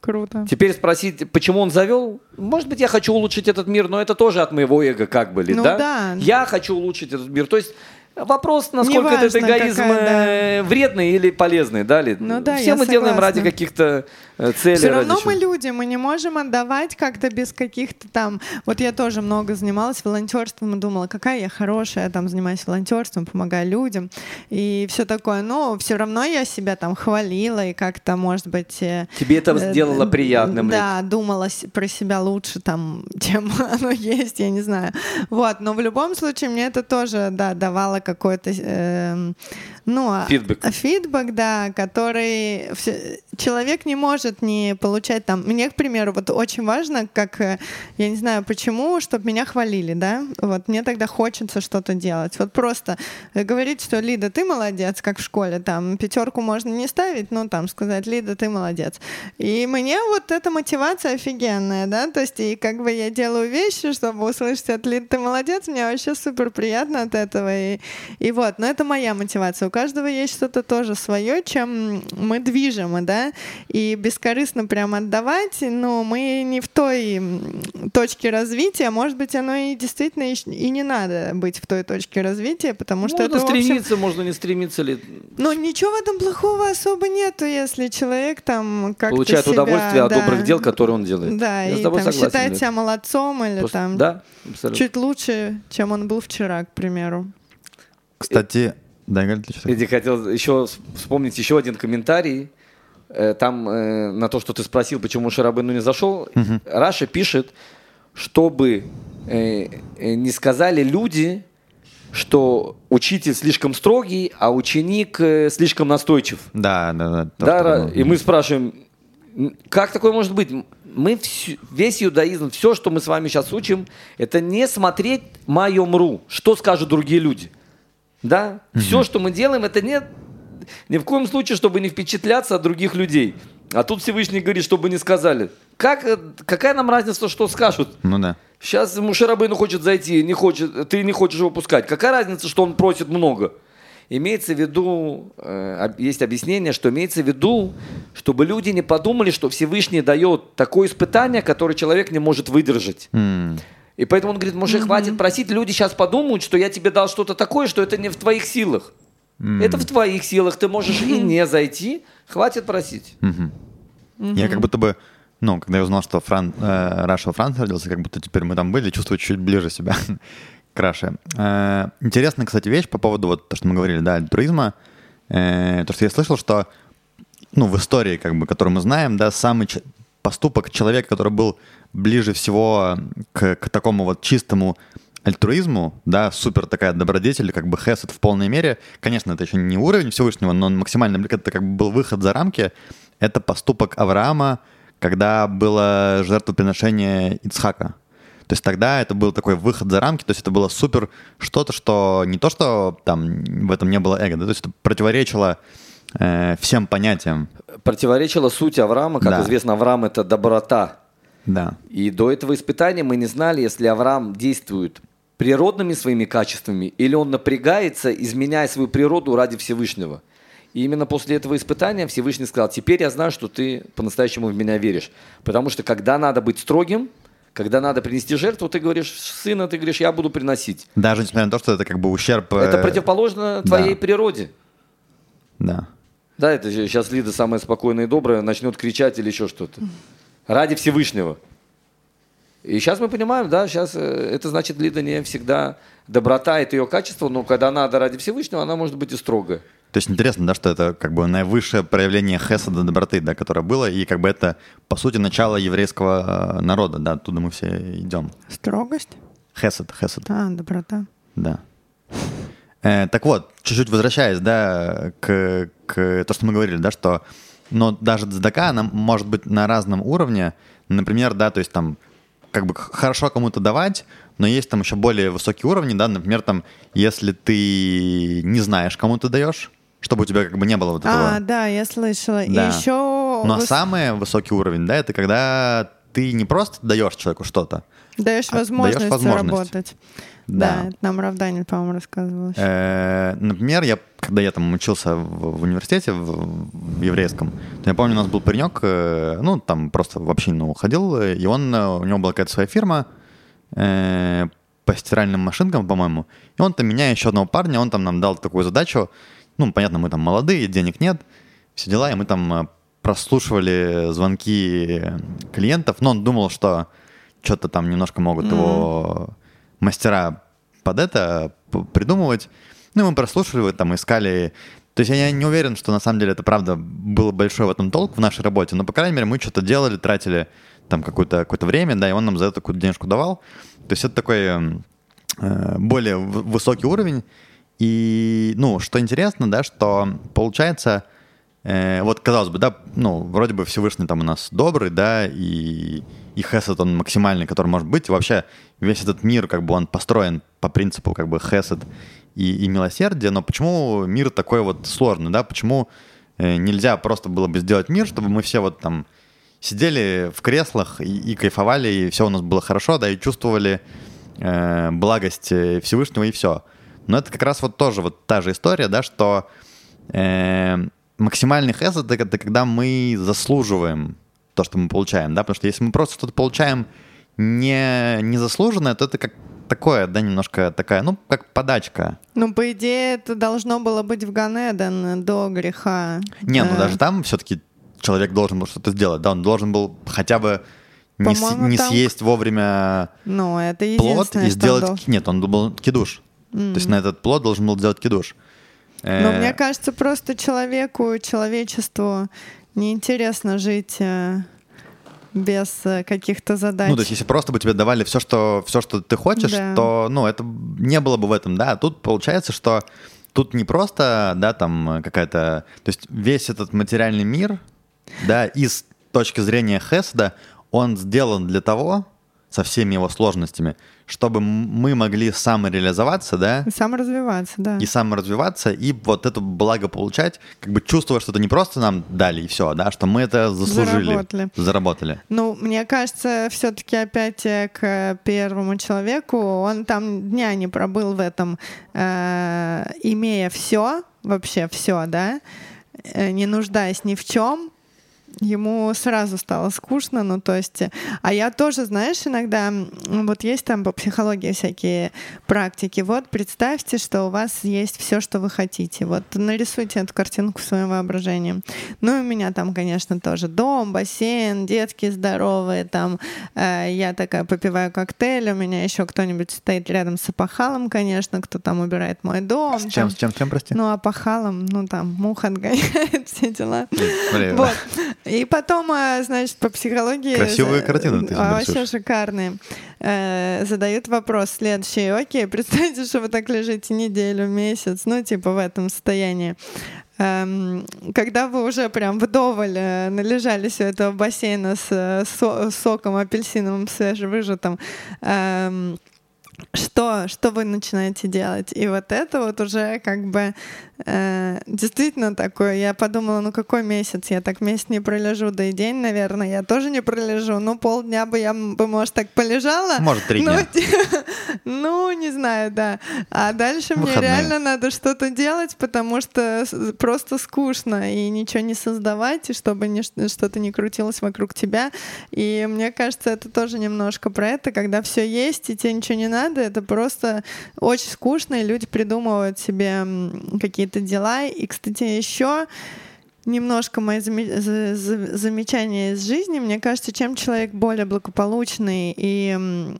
Круто. Теперь спросить, почему он завел? Может быть, я хочу улучшить этот мир, но это тоже от моего эго как бы ли, ну, да? да? Я хочу улучшить этот мир. То есть вопрос, насколько неважно, этот эгоизм какая, да. вредный или полезный, да, Лид? Ну, да, все мы согласна. Делаем ради каких-то целей. Все равно мы люди, мы не можем отдавать как-то без каких-то там... Вот я тоже много занималась волонтерством и думала, какая я хорошая, я там занимаюсь волонтерством, помогаю людям и все такое. Но все равно я себя там хвалила и как-то, может быть... Тебе это сделало приятным, Лид. Да, думала про себя лучше, там, чем оно есть, я не знаю. Вот, но в любом случае мне это тоже, да, давало какой-то э, ну, фидбэк. фидбэк, да, который человек не может не получать там. Мне, к примеру, вот очень важно, как я не знаю почему, чтобы меня хвалили, да. Вот мне тогда хочется что-то делать. Вот просто говорить, что Лида, ты молодец, как в школе, там пятерку можно не ставить, но там сказать Лида, ты молодец. И мне вот эта мотивация офигенная, да, то есть и как бы я делаю вещи, чтобы услышать от Лиды, ты молодец, мне вообще супер приятно от этого. И И вот, но это моя мотивация. У каждого есть что-то тоже свое, чем мы движемы, да, и бескорыстно прям отдавать, но мы не в той точке развития, может быть, оно и действительно и не надо быть в той точке развития, потому что можно это, стремиться, в общем, можно не стремиться ли. Но ничего в этом плохого особо нету, если человек там как-то получает себя, удовольствие, да, от добрых дел, которые он делает. Да, я и там согласен, считает да. себя молодцом или просто, там да, чуть лучше, чем он был вчера, к примеру. Кстати, да, Игорь, ты что? Я хотел еще вспомнить еще один комментарий. Там э, на то, что ты спросил, почему Шарабыну не зашел. Угу. Раша пишет, чтобы э, не сказали люди, что учитель слишком строгий, а ученик э, слишком настойчив. Да, да, да. да Ра... И мы спрашиваем, как такое может быть? Мы вс... весь иудаизм, все, что мы с вами сейчас учим, это не смотреть майомру, что скажут другие люди. Да, mm-hmm. все, что мы делаем, это не, ни в коем случае, чтобы не впечатляться от других людей. А тут Всевышний говорит, чтобы не сказали. Как, какая нам разница, что скажут? Ну да. Сейчас Моше Рабейну хочет зайти, не хочет, ты не хочешь его пускать. Какая разница, что он просит много? Имеется в виду, э, есть объяснение, что имеется в виду, чтобы люди не подумали, что Всевышний дает такое испытание, которое человек не может выдержать. Mm. И поэтому он говорит, Моше, mm-hmm. хватит просить, люди сейчас подумают, что я тебе дал что-то такое, что это не в твоих силах. Mm-hmm. Это в твоих силах, ты можешь mm-hmm. и не зайти, хватит просить. Mm-hmm. Mm-hmm. Я как будто бы, ну, когда я узнал, что Фран... э, Раша во Франции родился, как будто теперь мы там были, чувствую чуть ближе себя к Раше. Э, интересная, кстати, вещь по поводу вот то, что мы говорили, да, альтруизма. Э, то, что я слышал, что, ну, в истории, как бы, которую мы знаем, да, самый ч... поступок человека, который был ближе всего к, к такому вот чистому альтруизму, да, супер такая добродетель, как бы хесед в полной мере. Конечно, это еще не уровень Всевышнего, но максимально, это как бы был выход за рамки. Это поступок Авраама, когда было жертвоприношение Ицхака. То есть тогда это был такой выход за рамки, то есть это было супер что-то, что не то, что там в этом не было эго, да, то есть это противоречило э, всем понятиям. Противоречило сути Авраама, как да. известно, Авраам — это доброта. Да. И до этого испытания мы не знали, если Авраам действует природными своими качествами или он напрягается, изменяя свою природу ради Всевышнего. И именно после этого испытания Всевышний сказал: «Теперь я знаю, что ты по-настоящему в меня веришь». Потому что когда надо быть строгим, когда надо принести жертву, ты говоришь: «Сына, ты говоришь, я буду приносить». Даже несмотря на то, что это как бы ущерб... Это противоположно твоей да. природе. Да. Да, это сейчас Лида, самая спокойная и добрая, начнет кричать или еще что-то. Ради Всевышнего. И сейчас мы понимаем, да, сейчас это значит, Лида не всегда доброта, это ее качество, но когда надо ради Всевышнего, она может быть и строгая. То есть интересно, да, что это как бы наивысшее проявление хесада, доброты, да, которое было, и как бы это, по сути, начало еврейского народа, да, оттуда мы все идем. Строгость? Хесад, хесад. А, доброта. Да. Э, так вот, чуть-чуть возвращаясь, да, к, к то, что мы говорили, да, что но даже дздака, она может быть на разном уровне. Например, да, то есть там как бы хорошо кому-то давать, но есть там еще более высокие уровни, да, например, там, если ты не знаешь, кому ты даешь, чтобы у тебя как бы не было вот этого. А, да, я слышала. Да. И еще... Но выс... самый высокий уровень, да, это когда ты не просто даешь человеку что-то, даешь а возможность, даешь возможность заработать. Да, да, это нам Равданин, по-моему, рассказывал. Например, я когда я там учился в, в университете в, в еврейском, то я помню, у нас был паренек, ну, там просто в общину ходил, и он, у него была какая-то своя фирма э, по стиральным машинкам, по-моему, и он там, меня, еще одного парня, он там нам дал такую задачу, ну, понятно, мы там молодые, денег нет, все дела, и мы там прослушивали звонки клиентов, но он думал, что что-то там немножко могут mm-hmm. его мастера под это придумывать. Ну, мы прослушивали, там, искали. То есть я не уверен, что на самом деле это правда было большой в этом толк в нашей работе, но, по крайней мере, мы что-то делали, тратили там какое-то, какое-то время, да, и он нам за это какую-то денежку давал. То есть это такой э, более высокий уровень. И, ну, что интересно, да, что получается, э, вот, казалось бы, да, ну, вроде бы Всевышний там у нас добрый, да, и... и хесед, он максимальный, который может быть. И вообще весь этот мир, как бы он построен по принципу как бы хесед и, и милосердия, но почему мир такой вот сложный, да? Почему э, нельзя просто было бы сделать мир, чтобы мы все вот там сидели в креслах и, и кайфовали, и все у нас было хорошо, да, и чувствовали э, благость Всевышнего, и все. Но это как раз вот тоже вот та же история, да, что э, максимальный хесед — это когда мы заслуживаем то, что мы получаем, да, потому что если мы просто что-то получаем не, незаслуженное, то это как такое, да, немножко такая, ну, как подачка. Ну, по идее, это должно было быть в Ган-Эден до греха. Не, ну, даже там все-таки человек должен был что-то сделать, да, он должен был хотя бы не, с, не там... съесть вовремя ну, это плод и сделать... Должен... Нет, он был кидуш. Mm-hmm. То есть на этот плод должен был делать кидуш. Но Э-э... мне кажется, просто человеку, человечеству неинтересно жить без каких-то задач. Ну, то есть, если просто бы тебе давали все, что, все, что ты хочешь, да, то, ну, это не было бы в этом, да. А тут получается, что тут не просто, да, там какая-то... То есть, весь этот материальный мир, да, и с точки зрения хеседа, он сделан для того, со всеми его сложностями, чтобы мы могли самореализоваться, да? И саморазвиваться, да. И саморазвиваться, и вот это благо получать, как бы чувствуя, что это не просто нам дали, и все, да, что мы это заслужили. Заработали. Заработали. Ну, мне кажется, все-таки опять к первому человеку, он там дня не пробыл в этом, э, имея все, вообще все, да, не нуждаясь ни в чем, ему сразу стало скучно, ну то есть... А я тоже, знаешь, иногда... Вот есть там по психологии всякие практики. Вот представьте, что у вас есть все, что вы хотите. Вот нарисуйте эту картинку в своем воображении. Ну и у меня там, конечно, тоже дом, бассейн, детки здоровые, там э, я такая попиваю коктейль, у меня еще кто-нибудь стоит рядом с опахалом, конечно, кто там убирает мой дом. С чем, там, с чем, с чем, прости? Ну, опахалом, ну там мух отгоняет, все дела. Блин. Вот. И потом, значит, по психологии... Красивые картины ты нарисуешь. Вообще шикарные. Задают вопрос следующий. Окей, представьте, что вы так лежите неделю, месяц, ну, типа в этом состоянии. Когда вы уже прям вдоволь належались у этого бассейна с соком апельсиновым свежевыжатым, Что, что вы начинаете делать? И вот это вот уже как бы э, действительно такое. Я подумала, ну какой месяц? Я так месяц не пролежу, да и день, наверное, я тоже не пролежу. Ну полдня бы я, бы, может, так полежала. Может, три дня. Ну, не знаю, да. А дальше мне реально надо что-то делать, потому что просто скучно. И ничего не создавать, и чтобы что-то не крутилось вокруг тебя. И мне кажется, это тоже немножко про это, когда все есть, и тебе ничего не надо. Это просто очень скучно, и люди придумывают себе какие-то дела. И, кстати, еще немножко мои зам... за... за... замечания из жизни. Мне кажется, чем человек более благополучный и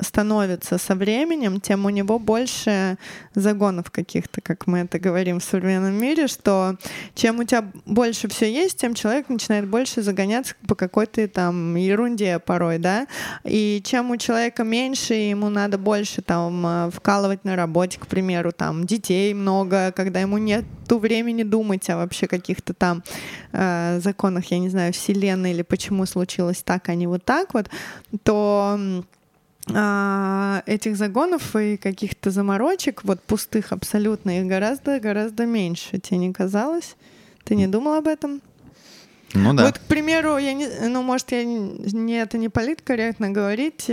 становится со временем, тем у него больше загонов каких-то, как мы это говорим в современном мире, что чем у тебя больше все есть, тем человек начинает больше загоняться по какой-то там ерунде порой, да. И чем у человека меньше, ему надо больше там вкалывать на работе, к примеру, там детей много, когда ему нет времени думать о вообще каких-то там э, законах, я не знаю, вселенной или почему случилось так, а не вот так вот, то э, этих загонов и каких-то заморочек, вот пустых абсолютно, их гораздо-гораздо меньше. Тебе не казалось? Ты не думал об этом? Ну да. Вот, к примеру, я не, ну, может, я не, это не политкорректно говорить,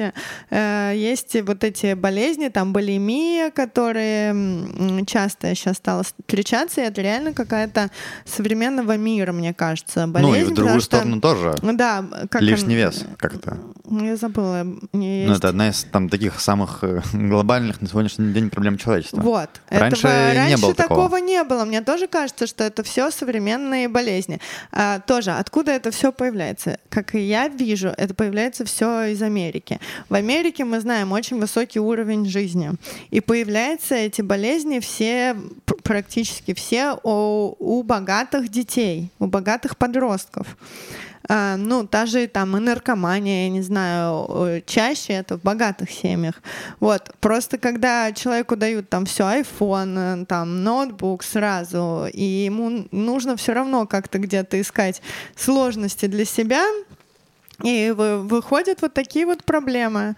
э, есть вот эти болезни, там булимия, которые часто сейчас стала встречаться, и это реально какая-то современного мира, мне кажется, болезнь. Ну и в другую сторону что, тоже. Да, как лишний он, вес как-то. Я забыла. Ну это одна из там таких самых глобальных на сегодняшний день проблем человечества. Вот. Раньше, этого, не раньше было такого. такого не было. Мне тоже кажется, что это все современные болезни. А, тоже откуда это все появляется? Как и я вижу, это появляется все из Америки. В Америке мы знаем очень высокий уровень жизни. И появляются эти болезни все, практически все у, у богатых детей, у богатых подростков. А, ну, та же там и наркомания, я не знаю, чаще это в богатых семьях. Вот. Просто когда человеку дают там все, айфон, там, ноутбук сразу, и ему нужно все равно как-то где-то искать сложности для себя, и выходят вот такие вот проблемы.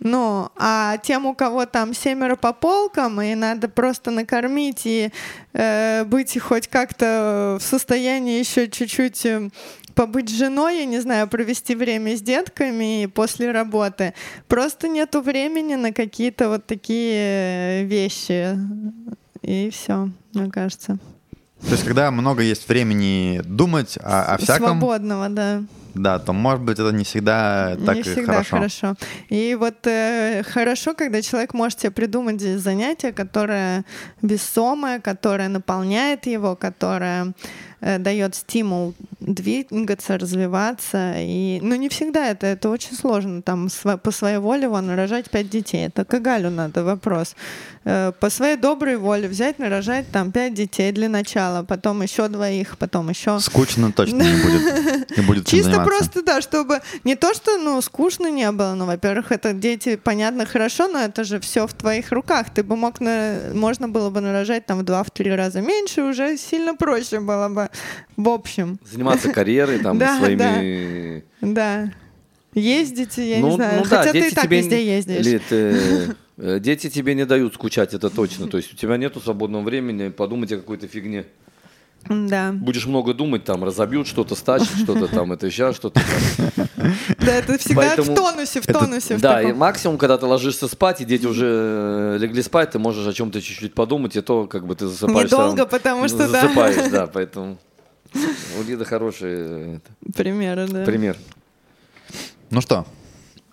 Ну, а тем, у кого там семеро по полкам, и надо просто накормить и э, быть хоть как-то в состоянии еще чуть-чуть побыть женой, я не знаю, провести время с детками после работы. Просто нету времени на какие-то вот такие вещи. И все, мне кажется. То есть, когда много есть времени думать о, о всяком... Свободного, да. Да, то, может быть, это не всегда так не и всегда хорошо. хорошо. И вот э, хорошо, когда человек может себе придумать занятие, которое весомое, которое наполняет его, которое э, дает стимул двигаться, развиваться. И... Ну, не всегда это, это очень сложно. Там св- по своей воле вон, рожать пять детей. Это Кагалю надо вопрос. Э, по своей доброй воле взять, нарожать там пять детей для начала, потом еще двоих, потом еще... Скучно точно не будет. Не будет чем заниматься. Просто, да, чтобы не то, что, ну, скучно не было, ну, во-первых, это дети, понятно, хорошо, но это же все в твоих руках, ты бы мог, на... можно было бы нарожать там в два-три раза меньше, уже сильно проще было бы, в общем. Заниматься карьерой, там, да, своими... Да, да. Ездить, я ну, не знаю, ну, хотя да, ты и так везде не... ездишь. Или ты... Дети тебе не дают скучать, это точно, то есть у тебя нету свободного времени подумать о какой-то фигне. Да. Будешь много думать, там, разобьют что-то, стащат что-то, там, это сейчас что-то. Да, это всегда в тонусе, в тонусе. Да, и максимум, когда ты ложишься спать, и дети уже легли спать, ты можешь о чем-то чуть-чуть подумать, и то, как бы, ты засыпаешь. Недолго, потому что, да. Засыпаешь, да, поэтому у Лиды хорошие примеры, да. Пример. Ну что?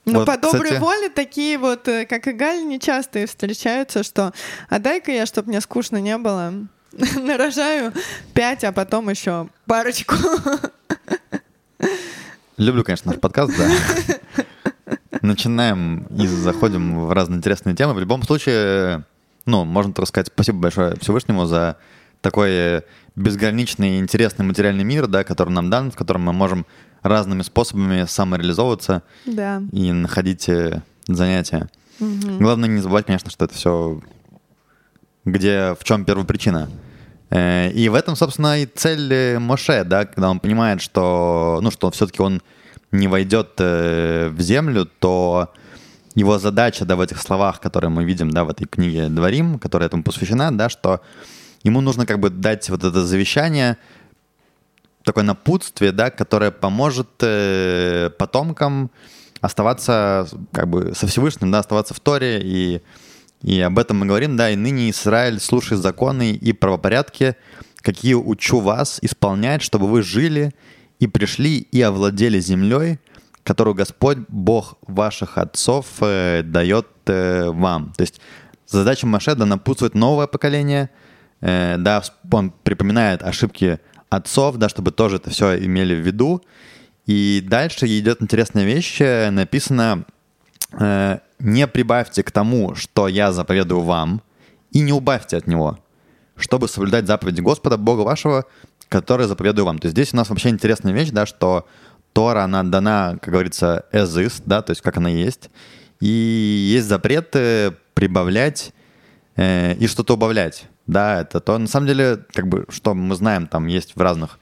Ну, вот, по доброй кстати... воле такие вот, как и Галь, нечастые встречаются, что «а дай-ка я, чтоб мне скучно не было». Нарожаю пять, а потом еще парочку. Люблю, конечно, наш подкаст, да. Начинаем и заходим в разные интересные темы. В любом случае, ну, можно только сказать спасибо большое Всевышнему за такой безграничный, интересный материальный мир, да, который нам дан, в котором мы можем разными способами самореализовываться, да, и находить занятия. Угу. Главное не забывать, конечно, что это все... где в чем первопричина. И в этом, собственно, и цель Моше, да, когда он понимает, что, ну, что все-таки он не войдет в землю, то его задача, да, в этих словах, которые мы видим, да, в этой книге «Дварим», которая этому посвящена, да, что ему нужно как бы дать вот это завещание, такое напутствие, да, которое поможет потомкам оставаться как бы со Всевышним, да, оставаться в Торе. И И об этом мы говорим, да, и ныне Израиль, слушай законы и правопорядки, какие учу вас исполнять, чтобы вы жили и пришли и овладели землей, которую Господь, Бог ваших отцов, э, дает э, вам. То есть задача Моше, да, напутствовать новое поколение, э, да, он припоминает ошибки отцов, да, чтобы тоже это все имели в виду. И дальше идет интересная вещь, написано... Э, «Не прибавьте к тому, что я заповедую вам, и не убавьте от него, чтобы соблюдать заповеди Господа, Бога вашего, который заповедую вам». То есть здесь у нас вообще интересная вещь, да, что Тора, она дана, как говорится, as is, да, то есть как она есть, и есть запрет прибавлять э, и что-то убавлять. Да, это то, на самом деле, как бы, что мы знаем, там есть в разных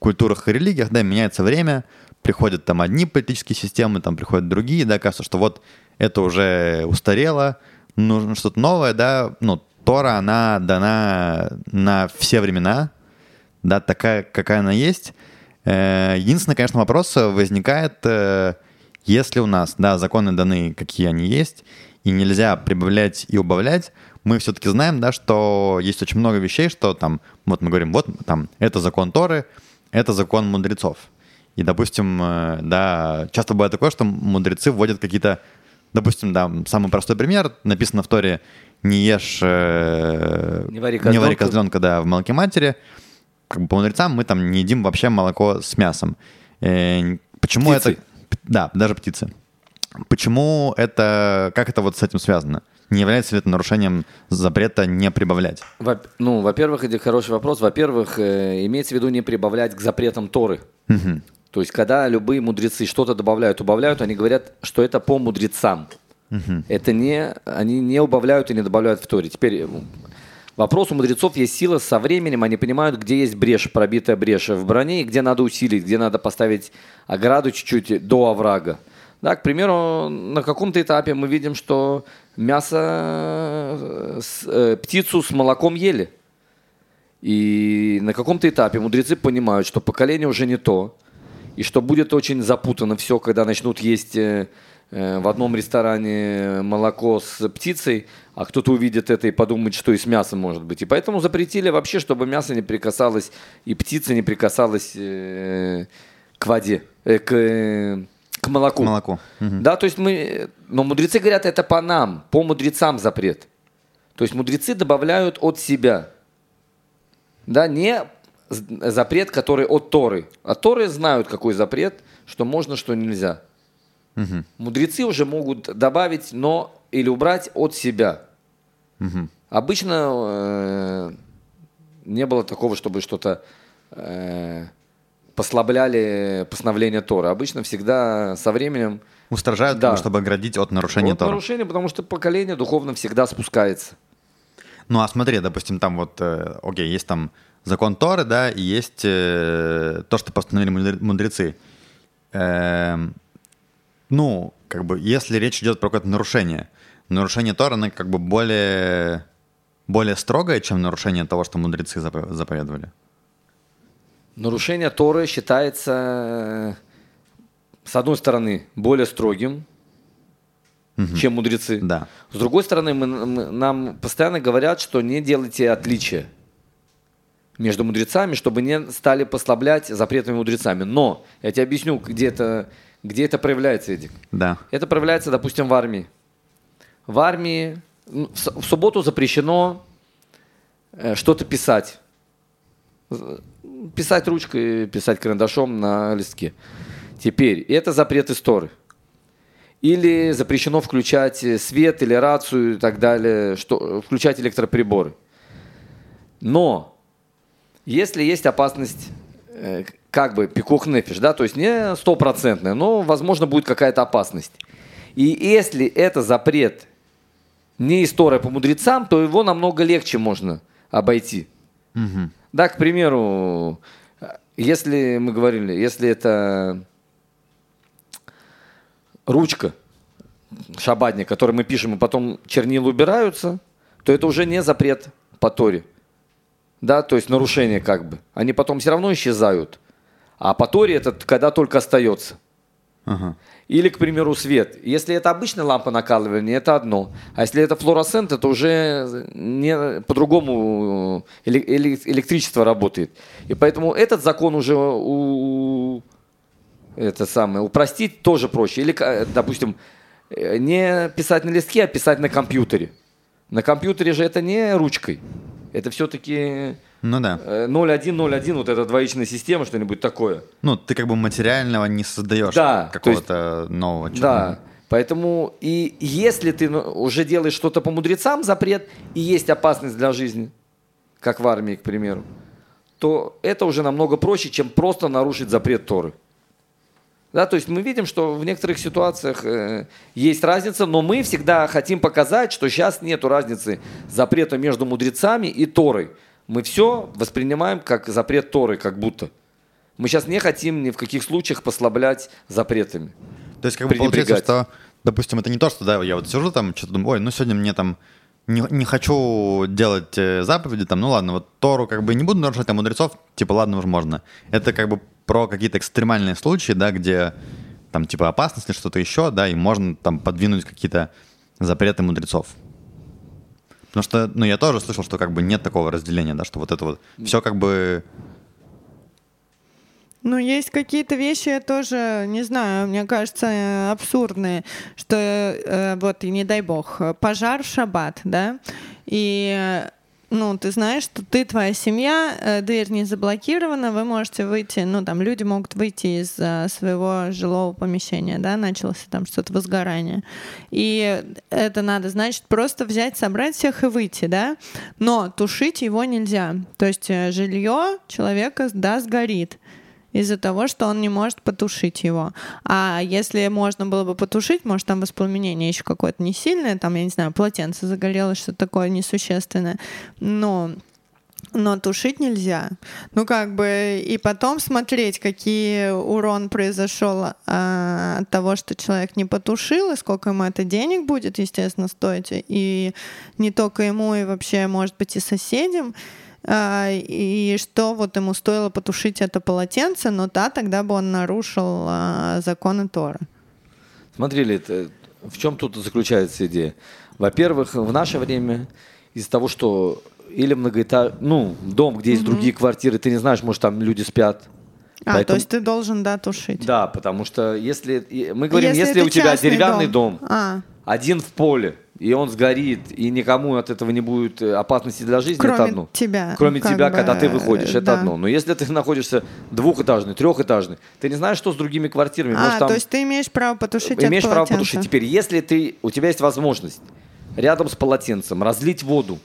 культурах и религиях, да, меняется время, приходят там одни политические системы, там приходят другие, да, кажется, что вот это уже устарело, нужно что-то новое, да, ну, Тора, она дана на все времена, да, такая, какая она есть, Единственный, конечно, вопрос возникает, если у нас, да, законы даны, какие они есть, и нельзя прибавлять и убавлять, мы все-таки знаем, да, что есть очень много вещей, что там, вот мы говорим, вот там, это закон Торы, это закон мудрецов. И, допустим, да, часто бывает такое, что мудрецы вводят какие-то, допустим, да, самый простой пример, написано в Торе, не ешь, не вари козленка, не вари козленка да, в молоке матери. Как бы по мудрецам мы там не едим вообще молоко с мясом. Почему птицы. это... Да, даже птицы. Почему это... Как это вот с этим связано? Не является ли это нарушением запрета не прибавлять? Во, ну, во-первых, это хороший вопрос. Во-первых, э, имеется в виду не прибавлять к запретам Торы. Угу. То есть, когда любые мудрецы что-то добавляют, убавляют, они говорят, что это по мудрецам. Угу. Это не... Они не убавляют и не добавляют в Торе. Теперь... Вопрос у мудрецов есть сила со временем, они понимают, где есть брешь, пробитая брешь в броне, и где надо усилить, где надо поставить ограду чуть-чуть до оврага. Да, к примеру, на каком-то этапе мы видим, что мясо, э, птицу с молоком ели. И на каком-то этапе мудрецы понимают, что поколение уже не то, и что будет очень запутано все, когда начнут есть... Э, в одном ресторане молоко с птицей, а кто-то увидит это и подумает, что и с мясом может быть. И поэтому запретили вообще, чтобы мясо не прикасалось и птица не прикасалась э, к воде, э, к, э, к молоку. молоку. Угу. Да, то есть мы, но мудрецы говорят, это по нам, по мудрецам запрет. То есть мудрецы добавляют от себя. Да, не запрет, который от Торы. А Торы знают, какой запрет, что можно, что нельзя. Угу. Мудрецы уже могут добавить, но или убрать от себя. Угу. Обычно э, не было такого, чтобы что-то э, послабляли постановление Торы. Обычно всегда со временем... Устражают, да, чтобы оградить от нарушения от Торы. От нарушения, потому что поколение духовно всегда спускается. Ну а смотри, допустим, там вот, э, окей, есть там закон Торы, да, и есть э, то, что постановили мудрецы. Э, Ну, как бы, если речь идет про какое-то нарушение, нарушение Торы, оно как бы более, более строгое, чем нарушение того, что мудрецы заповедовали. Нарушение Торы считается, с одной стороны, более строгим, угу. чем мудрецы. Да. С другой стороны, мы, мы, нам постоянно говорят, что не делайте отличия между мудрецами, чтобы не стали послаблять запретами мудрецами. Но я тебе объясню, где это... Где это проявляется, Эдик? Да. Это проявляется, допустим, в армии. В армии в субботу запрещено что-то писать. Писать ручкой, писать карандашом на листке. Теперь, это запрет из Торы. Или запрещено включать свет или рацию и так далее, что, включать электроприборы. Но если есть опасность... как бы пикух нефиш, да, то есть не стопроцентная, но, возможно, будет какая-то опасность. И если это запрет не из Торы по мудрецам, то его намного легче можно обойти. Угу. Да, к примеру, если мы говорили, если это ручка шабатня, которую мы пишем, и потом чернила убираются, то это уже не запрет по Торе. Да, то есть нарушение как бы. Они потом все равно исчезают. А по Торе это когда только остается. Ага. Или, к примеру, свет. Если это обычная лампа накаливания, это одно. А если это флуоресцент, это уже не, по-другому электричество работает. И поэтому этот закон уже у, это самое, упростить тоже проще. Или, допустим, не писать на листке, а писать на компьютере. На компьютере же это не ручкой. Это все-таки ну, да. ноль один ноль один, вот эта двоичная система, что-нибудь такое. Ну, ты как бы материального не создаешь, да, какого-то есть, нового. Чего-то. Да, поэтому и если ты уже делаешь что-то по мудрецам, запрет, и есть опасность для жизни, как в армии, к примеру, то это уже намного проще, чем просто нарушить запрет Торы. Да, то есть мы видим, что в некоторых ситуациях э, есть разница, но мы всегда хотим показать, что сейчас нет разницы запрета между мудрецами и Торой. Мы все воспринимаем как запрет Торы, как будто. Мы сейчас не хотим ни в каких случаях послаблять запретами. То есть как бы получается, что, допустим, это не то, что да, я вот сижу там, что-то думаю, ой, ну сегодня мне там не, не хочу делать заповеди, там, ну ладно, вот Тору как бы не буду нарушать, а мудрецов, типа ладно, уж можно. Это как бы про какие-то экстремальные случаи, да, где там типа опасность или что-то еще, да, и можно там подвинуть какие-то запреты мудрецов. Потому что, ну, я тоже слышал, что как бы нет такого разделения, да, что вот это вот все как бы... Ну, есть какие-то вещи, я тоже, не знаю, мне кажется, абсурдные, что, э, вот, и не дай бог, пожар в шаббат, да, и... Ну, ты знаешь, что ты, твоя семья, дверь не заблокирована, вы можете выйти, ну, там, люди могут выйти из своего жилого помещения, да, началось там что-то возгорание. И это надо, значит, просто взять, собрать всех и выйти, да, но тушить его нельзя. То есть жилье человека, да, сгорит из-за того, что он не может потушить его. А если можно было бы потушить, может, там воспламенение еще какое-то не сильное, там, я не знаю, полотенце загорелось, что-то такое несущественное, но, но тушить нельзя. Ну, как бы, и потом смотреть, какие урон произошел а, от того, что человек не потушил, и сколько ему это денег будет, естественно, стоить, и не только ему, и вообще, может быть, и соседям, и что вот ему стоило потушить это полотенце, но да, тогда бы он нарушил а, законы Торы. Смотри, это, в чем тут заключается идея? Во-первых, в наше время из-за того, что или многоэтаж, ну, дом, где есть mm-hmm. другие квартиры, ты не знаешь, может, там люди спят. А, поэтому... то есть ты должен, да, тушить. Да, потому что если, мы говорим, если, если у тебя деревянный дом, дом а. один в поле, и он сгорит, и никому от этого не будет опасности для жизни. Кроме это одно. тебя. Кроме как тебя, бы, когда ты выходишь, это да. одно. Но если ты находишься двухэтажный, трехэтажный, ты не знаешь, что с другими квартирами. А, Может, там... то есть ты имеешь право потушить это полотенце. Имеешь право потушить. Теперь, если ты, у тебя есть возможность рядом с полотенцем разлить воду,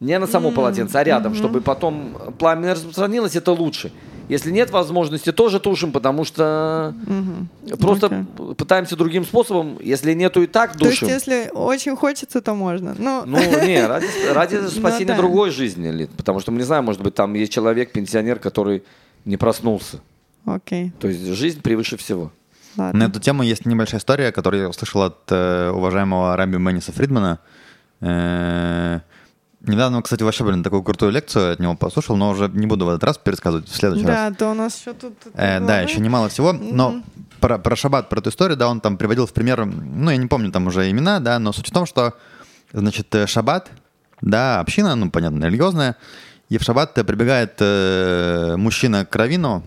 не на само mm-hmm. полотенце, а рядом, mm-hmm. чтобы потом пламя распространилось, это лучше. Если нет возможности, тоже тушим, потому что mm-hmm. просто okay. пытаемся другим способом. Если нету и так, душим. То есть, если очень хочется, то можно. Но... Ну, не, ради, ради спасения no, другой да. жизни. Потому что мы не знаем, может быть, там есть человек, пенсионер, который не проснулся. Окей. Okay. То есть, жизнь превыше всего. Ладно. На эту тему есть небольшая история, которую я услышал от э, уважаемого Раби Менниса Фридмана. Э-э- Недавно, кстати, вообще, блин, такую крутую лекцию от него послушал, но уже не буду в этот раз пересказывать, в следующий да, раз. Да, то у нас еще тут... Э, да, еще немало всего, mm-hmm. но про, про шаббат, про эту историю, да, он там приводил в пример, ну, я не помню там уже имена, да, но суть в том, что, значит, шаббат, да, община, ну, понятно, религиозная, и в шаббат прибегает э, мужчина к раввину,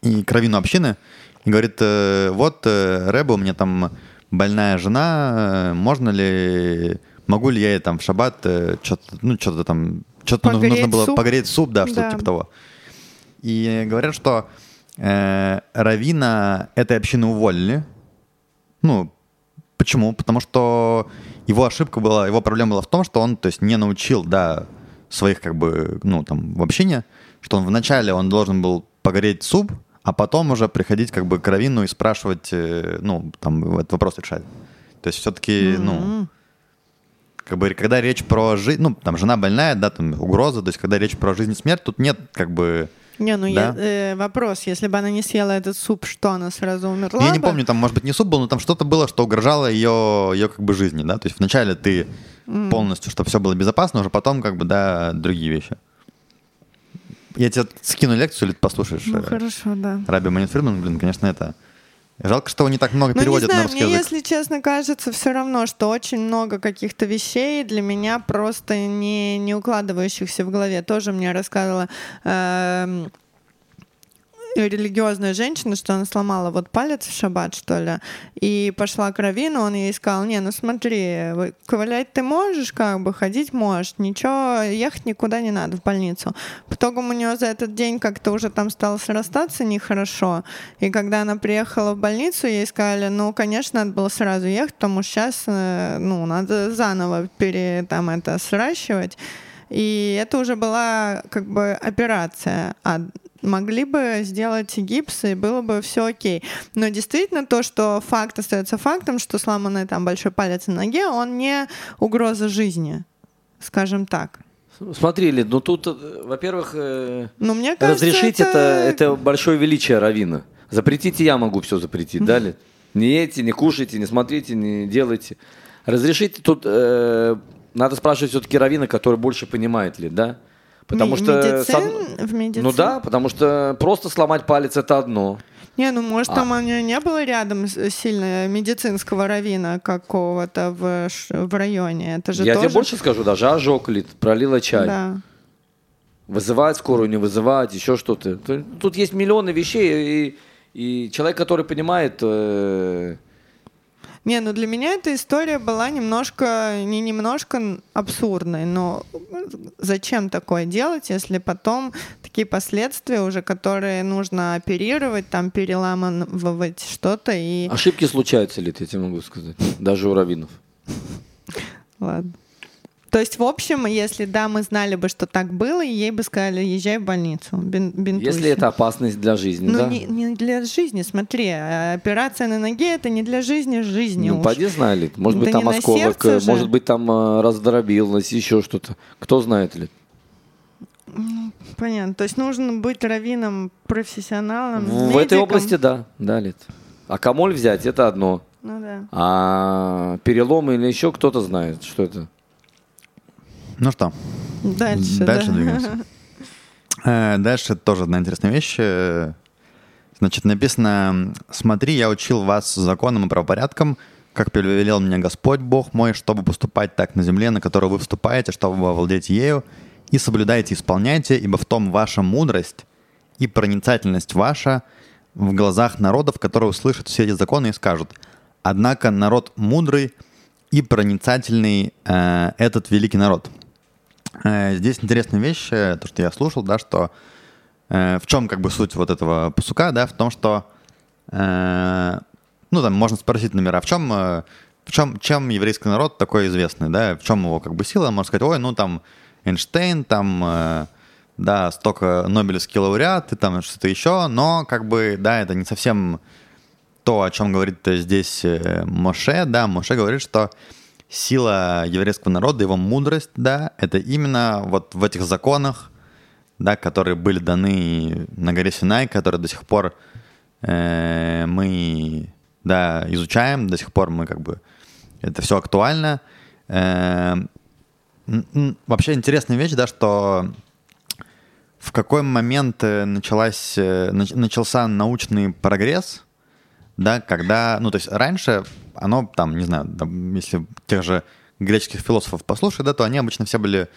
и к раввину общины, и говорит, э, вот, э, Рэбе, у меня там больная жена, можно ли... Могу ли я ей там в шаббат э, что-то, ну, что-то там, что-то нужно, нужно было суп. погреть суп, да, что-то да. типа того. И говорят, что э, раввина этой общины уволили. Ну, почему? Потому что его ошибка была, его проблема была в том, что он, то есть, не научил, да, своих, как бы, ну, там, в общине, что он вначале он должен был погреть суп, а потом уже приходить, как бы, к раввину и спрашивать, э, ну, там, этот вопрос решать. То есть все-таки, mm-hmm. ну... Как бы, когда речь про жизнь, ну, там, жена больная, да, там, угроза, то есть, когда речь про жизнь и смерть, тут нет, как бы... Не, ну, да? я, э, вопрос, если бы она не съела этот суп, что, она сразу умерла Я бы? не помню, там, может быть, не суп был, но там что-то было, что угрожало ее, ее как бы, жизни, да, то есть, вначале ты mm. полностью, чтобы все было безопасно, уже потом, как бы, да, другие вещи. Я тебе скину лекцию, или ты послушаешь? Ну, хорошо, да. Раби Менниш Фридман, блин, конечно, это... Жалко, что его не так много ну, переводят знаю, на русский мне, язык. Если честно, кажется все равно, что очень много каких-то вещей для меня просто не, не укладывающихся в голове. Тоже мне рассказывала э, религиозная женщина, что она сломала вот палец в шаббат, что ли, и пошла к раввину, он ей сказал, не, ну смотри, ковылять ты можешь, как бы, ходить можешь, ничего, ехать никуда не надо в больницу. В итоге у нее за этот день как-то уже там стало срастаться нехорошо, и когда она приехала в больницу, ей сказали, ну, конечно, надо было сразу ехать, потому что сейчас, ну, надо заново пере, там, это, сращивать, и это уже была, как бы, операция, а могли бы сделать гипс, и было бы все окей. Но действительно то, что факт остается фактом, что сломанный там большой палец на ноге, он не угроза жизни, скажем так. Смотри, Лид, ну тут, во-первых, ну, мне кажется, разрешить это... Это, это большое величие раввина. Запретите, я могу все запретить, да, Лид? Не едьте, не кушайте, не смотрите, не делайте. Разрешите тут, э, надо спрашивать все-таки раввина, который больше понимает, Лид, да? Потому Ми- что медицин? Со... В медицин? Ну да, потому что просто сломать палец — это одно. Не, ну может а. там у нее не было рядом сильно медицинского раввина какого-то в, в районе. Это же Я тоже... тебе больше скажу, даже ожог лит, пролила чай. Да. Вызывать скорую, не вызывать, еще что-то. Тут есть миллионы вещей, и, и человек, который понимает... Э... Не, ну для меня эта история была немножко, не немножко абсурдной, но зачем такое делать, если потом такие последствия уже, которые нужно оперировать, там переламывать что-то и... Ошибки случаются, Лид, я тебе могу сказать, даже у раввинов. Ладно. То есть, в общем, если да, мы знали бы, что так было, и ей бы сказали, езжай в больницу, бинтуйся. Если это опасность для жизни, ну, да? Ну, не, не для жизни, смотри, операция на ноге — это не для жизни, жизни ну, уж. Ну, поди знали, может быть, да там осколок, может быть, там раздробилось, еще что-то. Кто знает, ли? Ну, понятно, то есть нужно быть раввином, профессионалом, медиком. В этой области, да, да, Лид. А камоль взять — это одно. Ну да. А переломы или еще кто-то знает, что это. Ну что, дальше, дальше да. двигаемся. Дальше тоже одна интересная вещь. Значит, написано: «Смотри, я учил вас законом и правопорядком, как повелел меня Господь Бог мой, чтобы поступать так на земле, на которую вы вступаете, чтобы овладеть ею, и соблюдайте, исполняйте, ибо в том ваша мудрость и проницательность ваша в глазах народов, которые услышат все эти законы и скажут. Однако народ мудрый и проницательный э, этот великий народ». Здесь интересная вещь, то, что я слушал, да, что э, в чем как бы суть вот этого пасука, да, в том, что э, ну там можно спросить, например, а в чем, э, в чем, чем еврейский народ такой известный, да, в чем его как бы сила, можно сказать, ой, ну там Эйнштейн, там, э, да, столько Нобелевский лауреат и там что-то еще, но как бы, да, это не совсем то, о чем говорит здесь Моше, да, Моше говорит, что сила еврейского народа, его мудрость, да, это именно вот в этих законах, да, которые были даны на горе Синай, которые до сих пор э, мы, да, изучаем, до сих пор мы как бы, это все актуально. Э, вообще интересная вещь, да, что в какой момент началась, начался научный прогресс, да, когда, ну, то есть раньше оно там, не знаю, там, если тех же греческих философов послушать, да, то они обычно все были,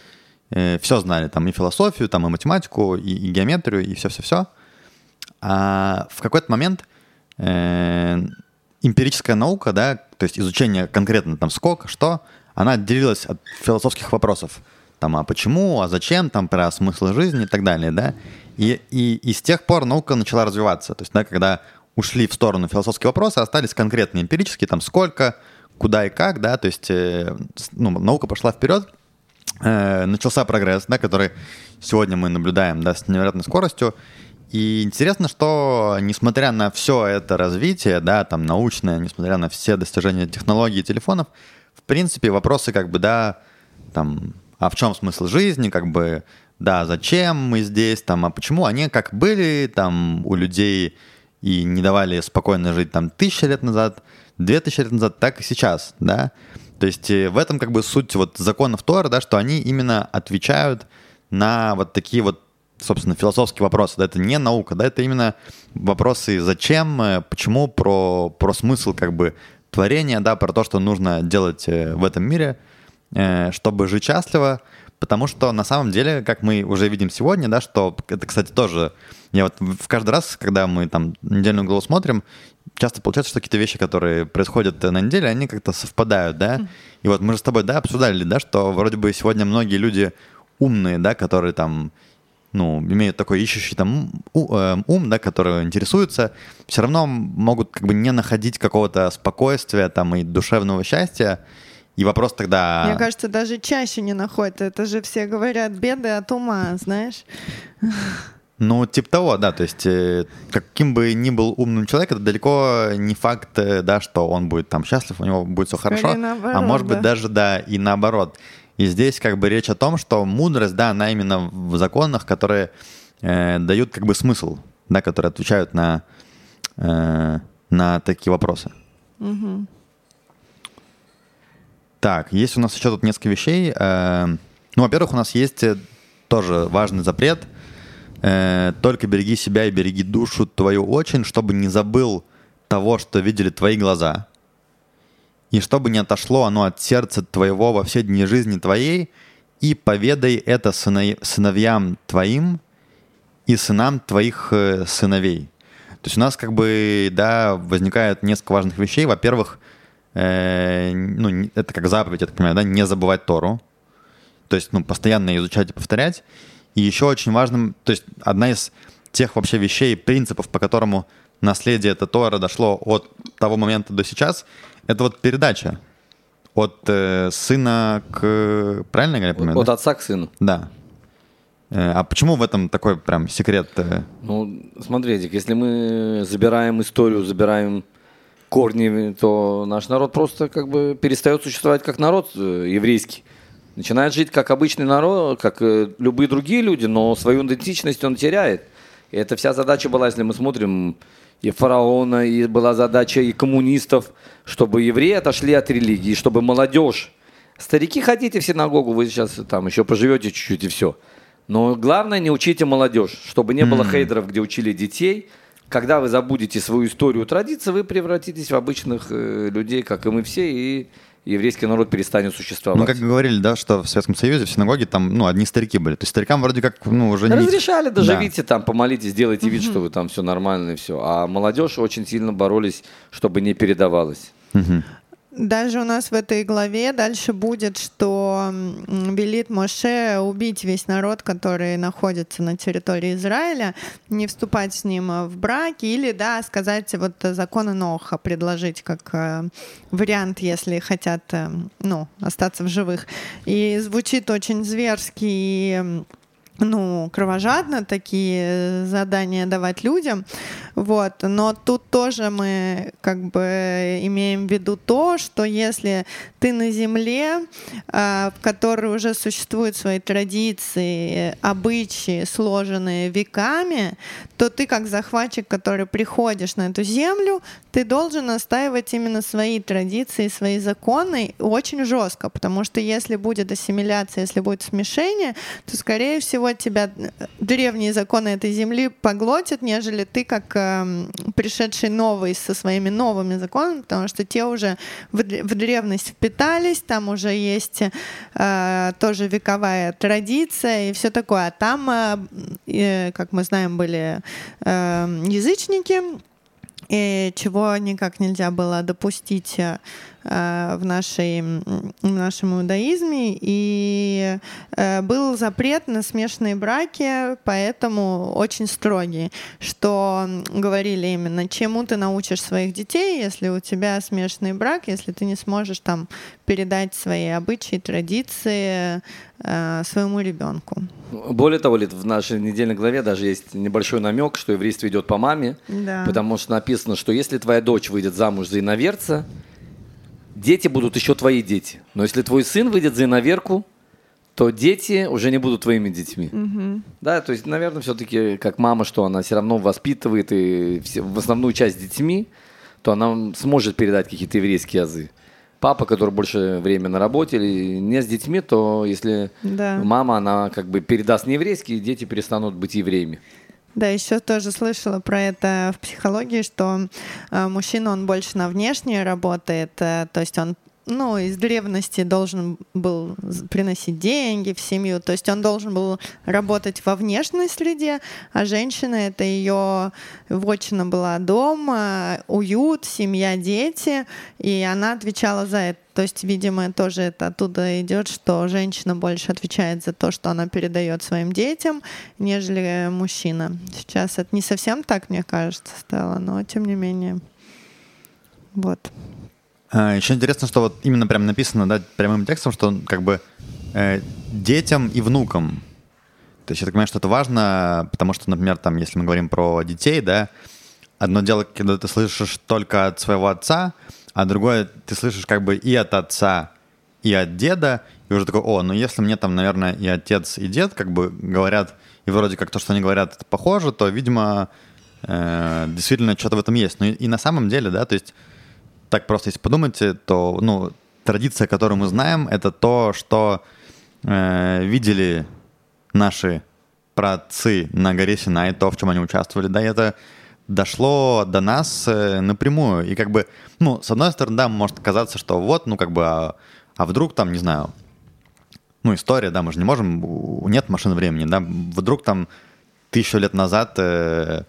э, все знали, там, и философию, там, и математику, и, и геометрию, и все-все-все. А в какой-то момент э, эмпирическая наука, да, то есть изучение конкретно, там, сколько, что, она отделилась от философских вопросов, там, а почему, а зачем, там, про смысл жизни и так далее, да. И, и, и с тех пор наука начала развиваться, то есть, да, когда ушли в сторону философские вопросы, остались конкретные эмпирические, там сколько, куда и как, да, то есть э, ну, наука пошла вперед, э, начался прогресс, да, который сегодня мы наблюдаем, да, с невероятной скоростью, и интересно, что несмотря на все это развитие, да, там научное, несмотря на все достижения технологий и телефонов, в принципе вопросы как бы, да, там, а в чем смысл жизни, как бы, да, зачем мы здесь, там, а почему, они как были, там, у людей и не давали спокойно жить там тысячи лет назад, две тысячи лет назад, так и сейчас, да. То есть в этом как бы суть вот законов Торы, да, что они именно отвечают на вот такие вот, собственно, философские вопросы, да, это не наука, да, это именно вопросы зачем, почему, про, про смысл как бы творения, да, про то, что нужно делать в этом мире, чтобы жить счастливо. Потому что на самом деле, как мы уже видим сегодня, да, что это, кстати, тоже... Я вот в каждый раз, когда мы там недельную главу смотрим, часто получается, что какие-то вещи, которые происходят на неделе, они как-то совпадают, да. И вот мы же с тобой, да, обсуждали, да, что вроде бы сегодня многие люди умные, да, которые там, ну, имеют такой ищущий там ум, да, который интересуется, все равно могут как бы не находить какого-то спокойствия там и душевного счастья. И вопрос тогда... Мне кажется, даже чаще не находят. Это же все говорят, беды от ума, знаешь. Ну, типа того, да. То есть каким бы ни был умным человек, это далеко не факт, да, что он будет там счастлив, у него будет все хорошо. Наоборот, а может да. быть даже, да, и наоборот. И здесь как бы речь о том, что мудрость, да, она именно в законах, которые э, дают как бы смысл, да, которые отвечают на, э, на такие вопросы. Угу. Так, есть у нас еще тут несколько вещей. Ну, во-первых, у нас есть тоже важный запрет. Только береги себя и береги душу твою очень, чтобы не забыл того, что видели твои глаза. И чтобы не отошло оно от сердца твоего во все дни жизни твоей, и поведай это сыновьям твоим и сынам твоих сыновей. То есть у нас как бы, да, возникает несколько важных вещей. Во-первых, э, ну, это как заповедь, я так понимаю, да, не забывать Тору. То есть, ну, постоянно изучать и повторять. И еще очень важным, то есть одна из тех вообще вещей, принципов, по которому наследие это Тора дошло от того момента до сейчас, это вот передача от э, сына к... Правильно я понимаю? От, да? От отца к сыну. Да. Э, а почему в этом такой прям секрет? Э... Ну, смотри, Дик, если мы забираем историю, забираем корни, то наш народ просто как бы перестает существовать как народ еврейский. Начинает жить как обычный народ, как любые другие люди, но свою идентичность он теряет. И это вся задача была, если мы смотрим, и фараона, и была задача и коммунистов, чтобы евреи отошли от религии, чтобы молодежь. Старики, ходите в синагогу, вы сейчас там еще поживете чуть-чуть и все. Но главное, не учите молодежь, чтобы не было mm-hmm. хейдеров, где учили детей. Когда вы забудете свою историю, традиции, вы превратитесь в обычных э, людей, как и мы все, и... еврейский народ перестанет существовать. Ну, как говорили, да, что в Советском Союзе в синагоге там, ну, одни старики были. То есть старикам вроде как, ну, уже не... Разрешали, да, живите там, помолитесь, делайте вид, что вы там все нормально и все. А молодежь очень сильно боролись, чтобы не передавалось. Даже у нас в этой главе дальше будет, что велит Моше убить весь народ, который находится на территории Израиля, не вступать с ним в брак или, да, сказать вот законы Ноха, предложить как вариант, если хотят, ну, остаться в живых. И звучит очень зверски и... ну, кровожадно такие задания давать людям, вот, но тут тоже мы как бы имеем в виду то, что если ты на земле, в которой уже существуют свои традиции, обычаи, сложенные веками, то ты как захватчик, который приходишь на эту землю, ты должен отстаивать именно свои традиции, свои законы очень жестко, потому что если будет ассимиляция, если будет смешение, то, скорее всего, тебя древние законы этой земли поглотят, нежели ты как э, пришедший новый со своими новыми законами, потому что те уже в, в древность впитались, там уже есть э, тоже вековая традиция и все такое. А там, э, как мы знаем, были э, язычники, и чего никак нельзя было допустить в, нашей, в нашем иудаизме, и был запрет на смешанные браки, поэтому очень строгий, что говорили именно, чему ты научишь своих детей, если у тебя смешанный брак, если ты не сможешь там передать свои обычаи, традиции э, своему ребенку. Более того, в нашей недельной главе даже есть небольшой намек, что еврейство идет по маме, да. Потому что написано, что если твоя дочь выйдет замуж за иноверца, дети будут еще твои дети. Но если твой сын выйдет за иноверку, то дети уже не будут твоими детьми. Mm-hmm. Да, то есть, наверное, все-таки как мама, что она все равно воспитывает и все, в основную часть детьми, то она сможет передать какие-то еврейские азы. Папа, который больше времени на работе или не с детьми, то если да. мама, она как бы передаст нееврейские, дети перестанут быть евреями. Да, еще тоже слышала про это в психологии, что э, мужчина, он больше на внешнее работает, э, то есть он, ну, из древности должен был приносить деньги в семью, то есть он должен был работать во внешней среде, а женщина — это ее вотчина была дома, уют, семья, дети, и она отвечала за это. То есть, видимо, тоже это оттуда идет, что женщина больше отвечает за то, что она передает своим детям, нежели мужчина. Сейчас это не совсем так, мне кажется, стало, но тем не менее. Вот. А, еще интересно, что вот именно прям написано, да, прямым текстом, что как бы э, детям и внукам. То есть я так понимаю, что это важно, потому что, например, там, если мы говорим про детей, да, одно дело, когда ты слышишь только от своего отца, а другое ты слышишь как бы и от отца, и от деда, и уже такой, о, ну если мне там, наверное, и отец, и дед как бы говорят, и вроде как то, что они говорят, это похоже, то, видимо, э, действительно что-то в этом есть. Ну и, и на самом деле, да, то есть так просто, если подумайте, то, ну, традиция, которую мы знаем, это то, что э, видели наши праотцы на горе Синай, то, в чем они участвовали, да, это дошло до нас напрямую. И как бы, ну, с одной стороны, да, может казаться, что вот, ну, как бы, а, а вдруг там, не знаю, ну, история, да, мы же не можем, нет машин времени, да, вдруг там тысячу лет назад э,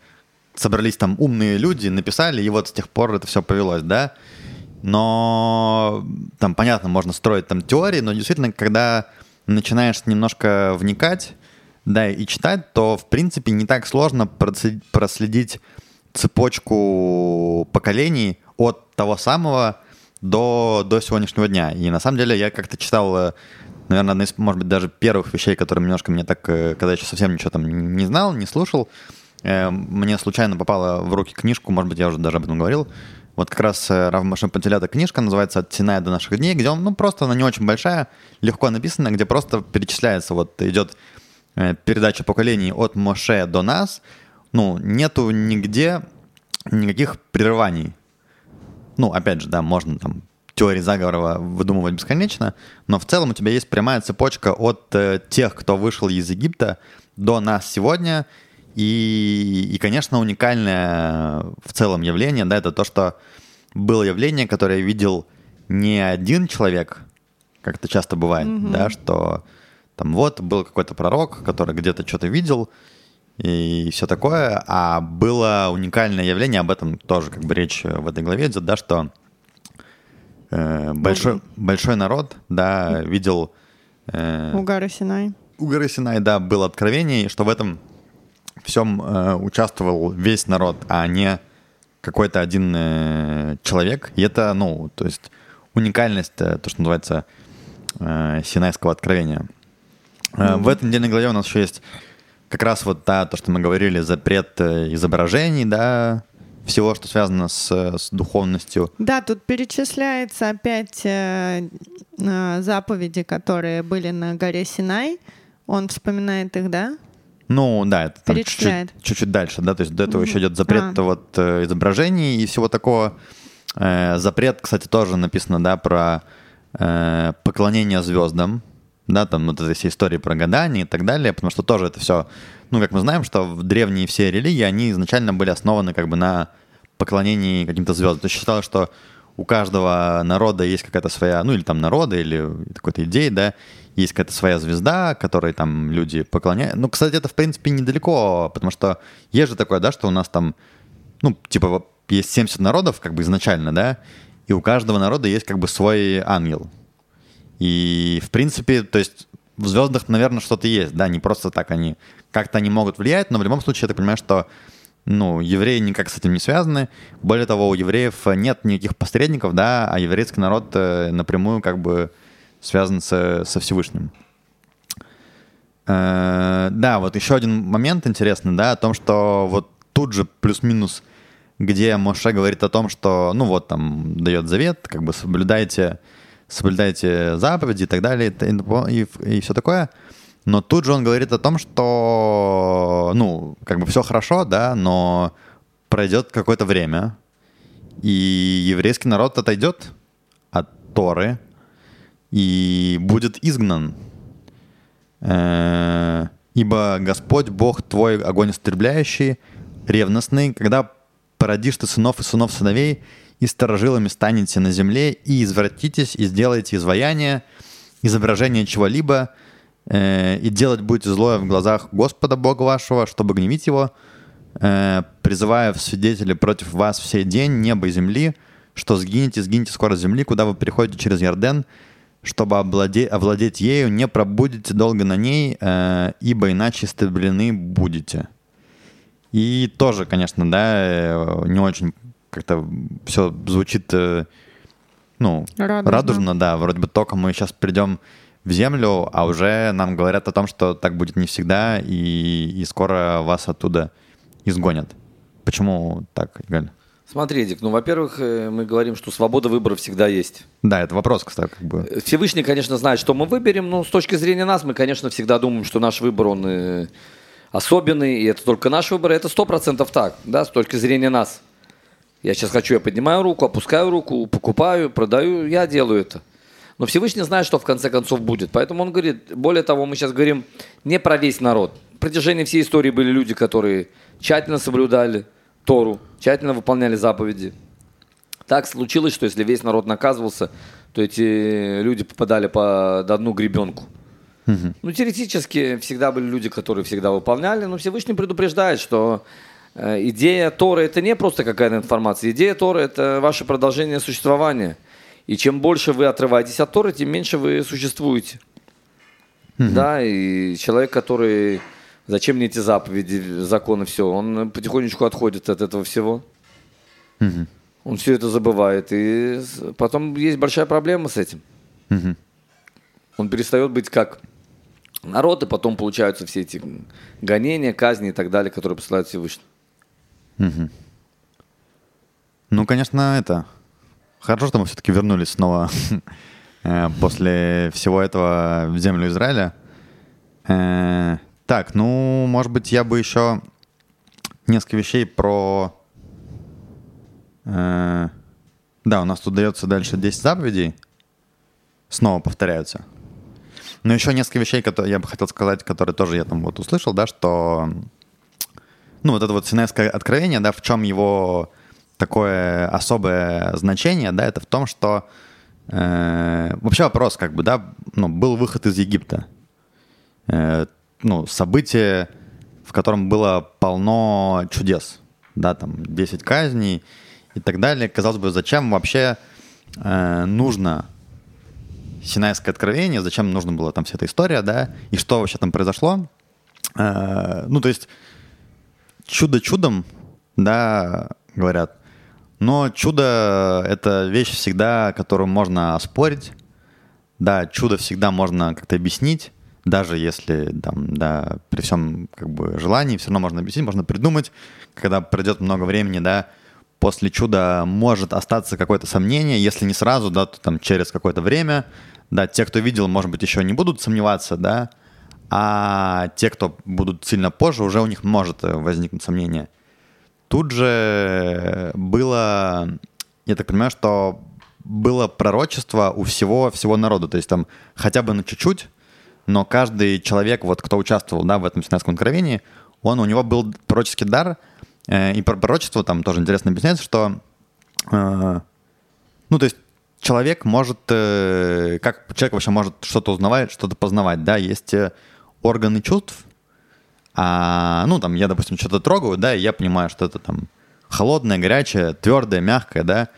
собрались там умные люди, написали, и вот с тех пор это все повелось, да. Но там, понятно, можно строить там теории, но действительно, когда начинаешь немножко вникать, да, и читать, то, в принципе, не так сложно проследить цепочку поколений от того самого до, до сегодняшнего дня. И на самом деле я как-то читал, наверное, одна из, может быть, даже первых вещей, которые немножко мне так, когда я еще совсем ничего там не знал, не слушал, мне случайно попала в руки книжку, может быть, я уже даже об этом говорил. Вот как раз Рав Моше Пантелята книжка называется «От Синая до наших дней», где он, ну, просто она не очень большая, легко написана, где просто перечисляется, вот идет передача поколений от Моше до нас. Ну, нету нигде никаких прерываний. Ну, опять же, да, можно там теории заговора выдумывать бесконечно, но в целом у тебя есть прямая цепочка от э, тех, кто вышел из Египта, до нас сегодня. И, и, конечно, уникальное в целом явление, да, это то, что было явление, которое видел не один человек, как это часто бывает, mm-hmm. да, что там вот был какой-то пророк, который где-то что-то видел и все такое, а было уникальное явление, об этом тоже как бы речь в этой главе идет, да, что э, большой, большой народ, да, видел... Э, у горы Синай. У горы Синай, да, было откровение, и что в этом... всем э, участвовал весь народ, а не какой-то один э, человек. И это, ну, то есть уникальность, э, то, что называется э, Синайского откровения. Э, mm-hmm. В этой недельной главе у нас еще есть как раз вот, да, то, что мы говорили, запрет изображений, да, всего, что связано с, с духовностью. Да, тут перечисляется опять э, э, заповеди, которые были на горе Синай. Он вспоминает их, да? Ну, да, это там чуть-чуть, чуть-чуть дальше, да, то есть до этого еще идет запрет а. вот, э, изображений и всего такого. Э, запрет, кстати, тоже написано, да, про э, поклонение звездам, да, там вот этой всей истории про гадание и так далее, потому что тоже это все, ну, как мы знаем, что в древние все религии, они изначально были основаны как бы на поклонении каким-то звездам. То есть считалось, что у каждого народа есть какая-то своя, ну, или там народа, или какой-то идеи, да, есть какая-то своя звезда, которой там люди поклоняют. Ну, кстати, это, в принципе, недалеко, потому что есть же такое, да, что у нас там, ну, типа, есть семьдесят народов, как бы, изначально, да, и у каждого народа есть, как бы, свой ангел. И, в принципе, то есть в звездах, наверное, что-то есть, да, не просто так они, как-то они могут влиять, но в любом случае я так понимаю, что, ну, евреи никак с этим не связаны. Более того, у евреев нет никаких посредников, да, а еврейский народ напрямую, как бы, связан со, со Всевышним. Э, да, вот еще один момент интересный, да, о том, что вот тут же плюс-минус, где Моше говорит о том, что, ну вот там дает завет, как бы соблюдайте, соблюдайте заповеди и так далее, и, и, и все такое. Но тут же он говорит о том, что, ну, как бы все хорошо, да, но пройдет какое-то время, и еврейский народ отойдет от Торы, и будет изгнан, ибо Господь Бог твой, огонь истребляющий, ревностный, когда породишь ты сынов и сынов сыновей, и старожилами станете на земле, и извратитесь, и сделаете изваяние, изображение чего-либо, и делать будете злое в глазах Господа Бога вашего, чтобы гневить его, призывая в свидетели против вас в сей день небо и земли, что сгинете, сгинете скоро с земли, куда вы переходите через Иордан, чтобы овладеть, овладеть ею, не пробудете долго на ней, э, ибо иначе истреблены будете. И тоже, конечно, да, не очень как-то все звучит, э, ну, радужно. радужно, да, вроде бы только мы сейчас придем в землю, а уже нам говорят о том, что так будет не всегда, и, и скоро вас оттуда изгонят. Почему так, Галь? Смотри, Эдик, ну, во-первых, мы говорим, что свобода выбора всегда есть. Да, это вопрос, кстати, как бы. Всевышний, конечно, знает, что мы выберем, но с точки зрения нас мы, конечно, всегда думаем, что наш выбор, он особенный, и это только наш выбор, это сто процентов так, да, с точки зрения нас. Я сейчас хочу, я поднимаю руку, опускаю руку, покупаю, продаю, я делаю это. Но Всевышний знает, что в конце концов будет. Поэтому он говорит, более того, мы сейчас говорим не про весь народ. В протяжении всей истории были люди, которые тщательно соблюдали Тору, тщательно выполняли заповеди. Так случилось, что если весь народ наказывался, то эти люди попадали под одну гребенку. Угу. Ну, теоретически всегда были люди, которые всегда выполняли, но Всевышний предупреждает, что идея Торы – это не просто какая-то информация. Идея Торы – это ваше продолжение существования. И чем больше вы отрываетесь от Торы, тем меньше вы существуете. Угу. Да, и человек, который… Зачем мне эти заповеди, законы, все? Он потихонечку отходит от этого всего. Угу. Он все это забывает. И потом есть большая проблема с этим. Угу. Он перестает быть как народ, и потом получаются все эти гонения, казни и так далее, которые посылают Всевышний. Угу. Ну, конечно, это... Хорошо, что мы все-таки вернулись снова после всего этого в землю Израиля. Так, ну, может быть, я бы еще несколько вещей про... Да, у нас тут дается дальше десять заповедей. Снова повторяются. Но еще несколько вещей, которые я бы хотел сказать, которые тоже я там вот услышал, да, что... Ну, вот это вот Синайское откровение, да, в чем его такое особое значение, да, это в том, что... Э, вообще вопрос, как бы, да, ну, был выход из Египта. Э, ну, событие, в котором было полно чудес, да, там, десять казней и так далее. Казалось бы, зачем вообще э, нужно... Синайское откровение, зачем нужна была там вся эта история, да, и что вообще там произошло. Э-э- ну, то есть чудо чудом, да, говорят, но чудо — это вещь всегда, которую можно оспорить, да, чудо всегда можно как-то объяснить, даже если там, да, при всем как бы желании все равно можно объяснить, можно придумать, когда пройдет много времени, да, после чуда может остаться какое-то сомнение, если не сразу, да, то там через какое-то время, да, те, кто видел, может быть, еще не будут сомневаться, да, а те, кто будут сильно позже, уже у них может возникнуть сомнение. Тут же было, я так понимаю, что было пророчество у всего, всего народа, то есть там хотя бы на чуть-чуть, но каждый человек, вот кто участвовал, да, в этом Синайском откровении, он, у него был пророческий дар. И про пророчество там тоже интересно объясняется, что, э, ну, то есть человек может, э, как человек вообще может что-то узнавать, что-то познавать, да, есть органы чувств, а, ну, там, я, допустим, что-то трогаю, да, и я понимаю, что это там холодное, горячее, твердое, мягкое, да,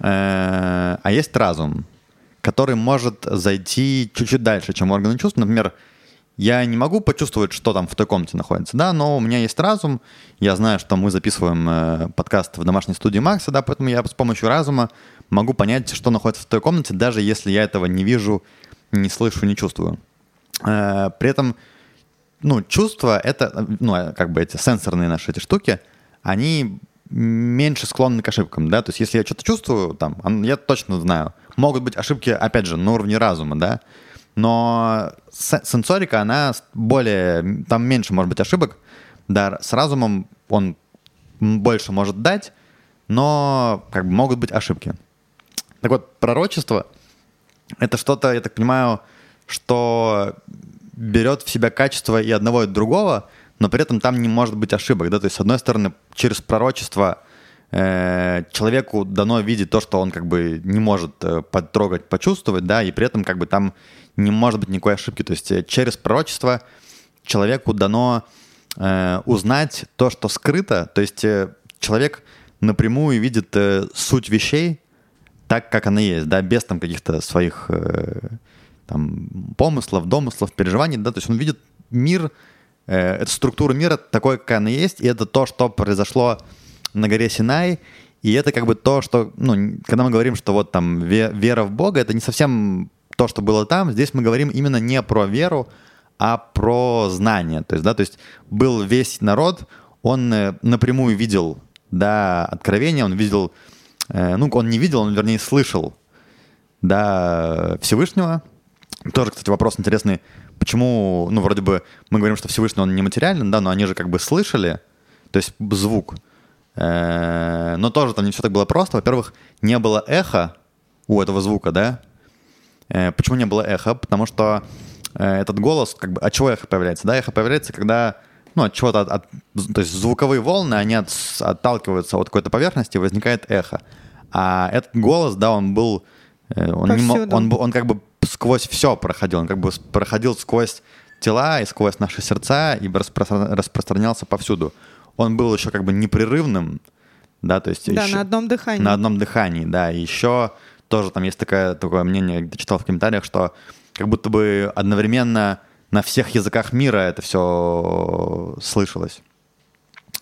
э, а есть разум, который может зайти чуть-чуть дальше, чем органы чувств, например, я не могу почувствовать, что там в той комнате находится, да, но у меня есть разум, я знаю, что мы записываем э, подкаст в домашней студии Макса, да, поэтому я с помощью разума могу понять, что находится в той комнате, даже если я этого не вижу, не слышу, не чувствую. Э, при этом, ну, чувства, это, ну, как бы эти сенсорные наши эти штуки, они меньше склонны к ошибкам, да, то есть если я что-то чувствую, там, я точно знаю, могут быть ошибки, опять же, на уровне разума, да, но сенсорика, она более, там меньше может быть ошибок, да, с разумом он больше может дать, но как бы могут быть ошибки. Так вот, пророчество — это что-то, я так понимаю, что берет в себя качество и одного, и другого, но при этом там не может быть ошибок, да, то есть, с одной стороны, через пророчество э, человеку дано видеть то, что он как бы не может э, потрогать, почувствовать, да, и при этом как бы там не может быть никакой ошибки. То есть через пророчество человеку дано э, узнать то, что скрыто. То есть э, человек напрямую видит э, суть вещей так, как она есть, да, без там каких-то своих э, там, помыслов, домыслов, переживаний, да, то есть он видит мир, э, эту структуру мира такой, как она есть, и это то, что произошло на горе Синай, и это как бы то, что, ну, когда мы говорим, что вот там ве- вера в Бога, это не совсем то, что было там, здесь мы говорим именно не про веру, а про знание. То есть, да, то есть был весь народ, он напрямую видел, да, откровение, он видел, ну, он не видел, он, вернее, слышал, да, Всевышнего. Тоже, кстати, вопрос интересный, почему, ну, вроде бы мы говорим, что Всевышний, он нематериален, да, но они же как бы слышали, то есть звук. Но тоже там не все так было просто. Во-первых, не было эха у этого звука, да, Почему не было эхо? Потому что этот голос, как бы, от чего эхо появляется? Да, эхо появляется, когда, ну, от чего-то, от, от, то есть звуковые волны, они от, отталкиваются от какой-то поверхности, возникает эхо. А этот голос, да, он был, он, не, он, он, он как бы сквозь все проходил, он как бы проходил сквозь тела и сквозь наши сердца и распро- распространялся повсюду. Он был еще как бы непрерывным, да, то есть... Да, еще, на одном дыхании. На одном дыхании, да, и еще тоже там есть такое, такое мнение, я читал в комментариях, что как будто бы одновременно на всех языках мира это все слышалось.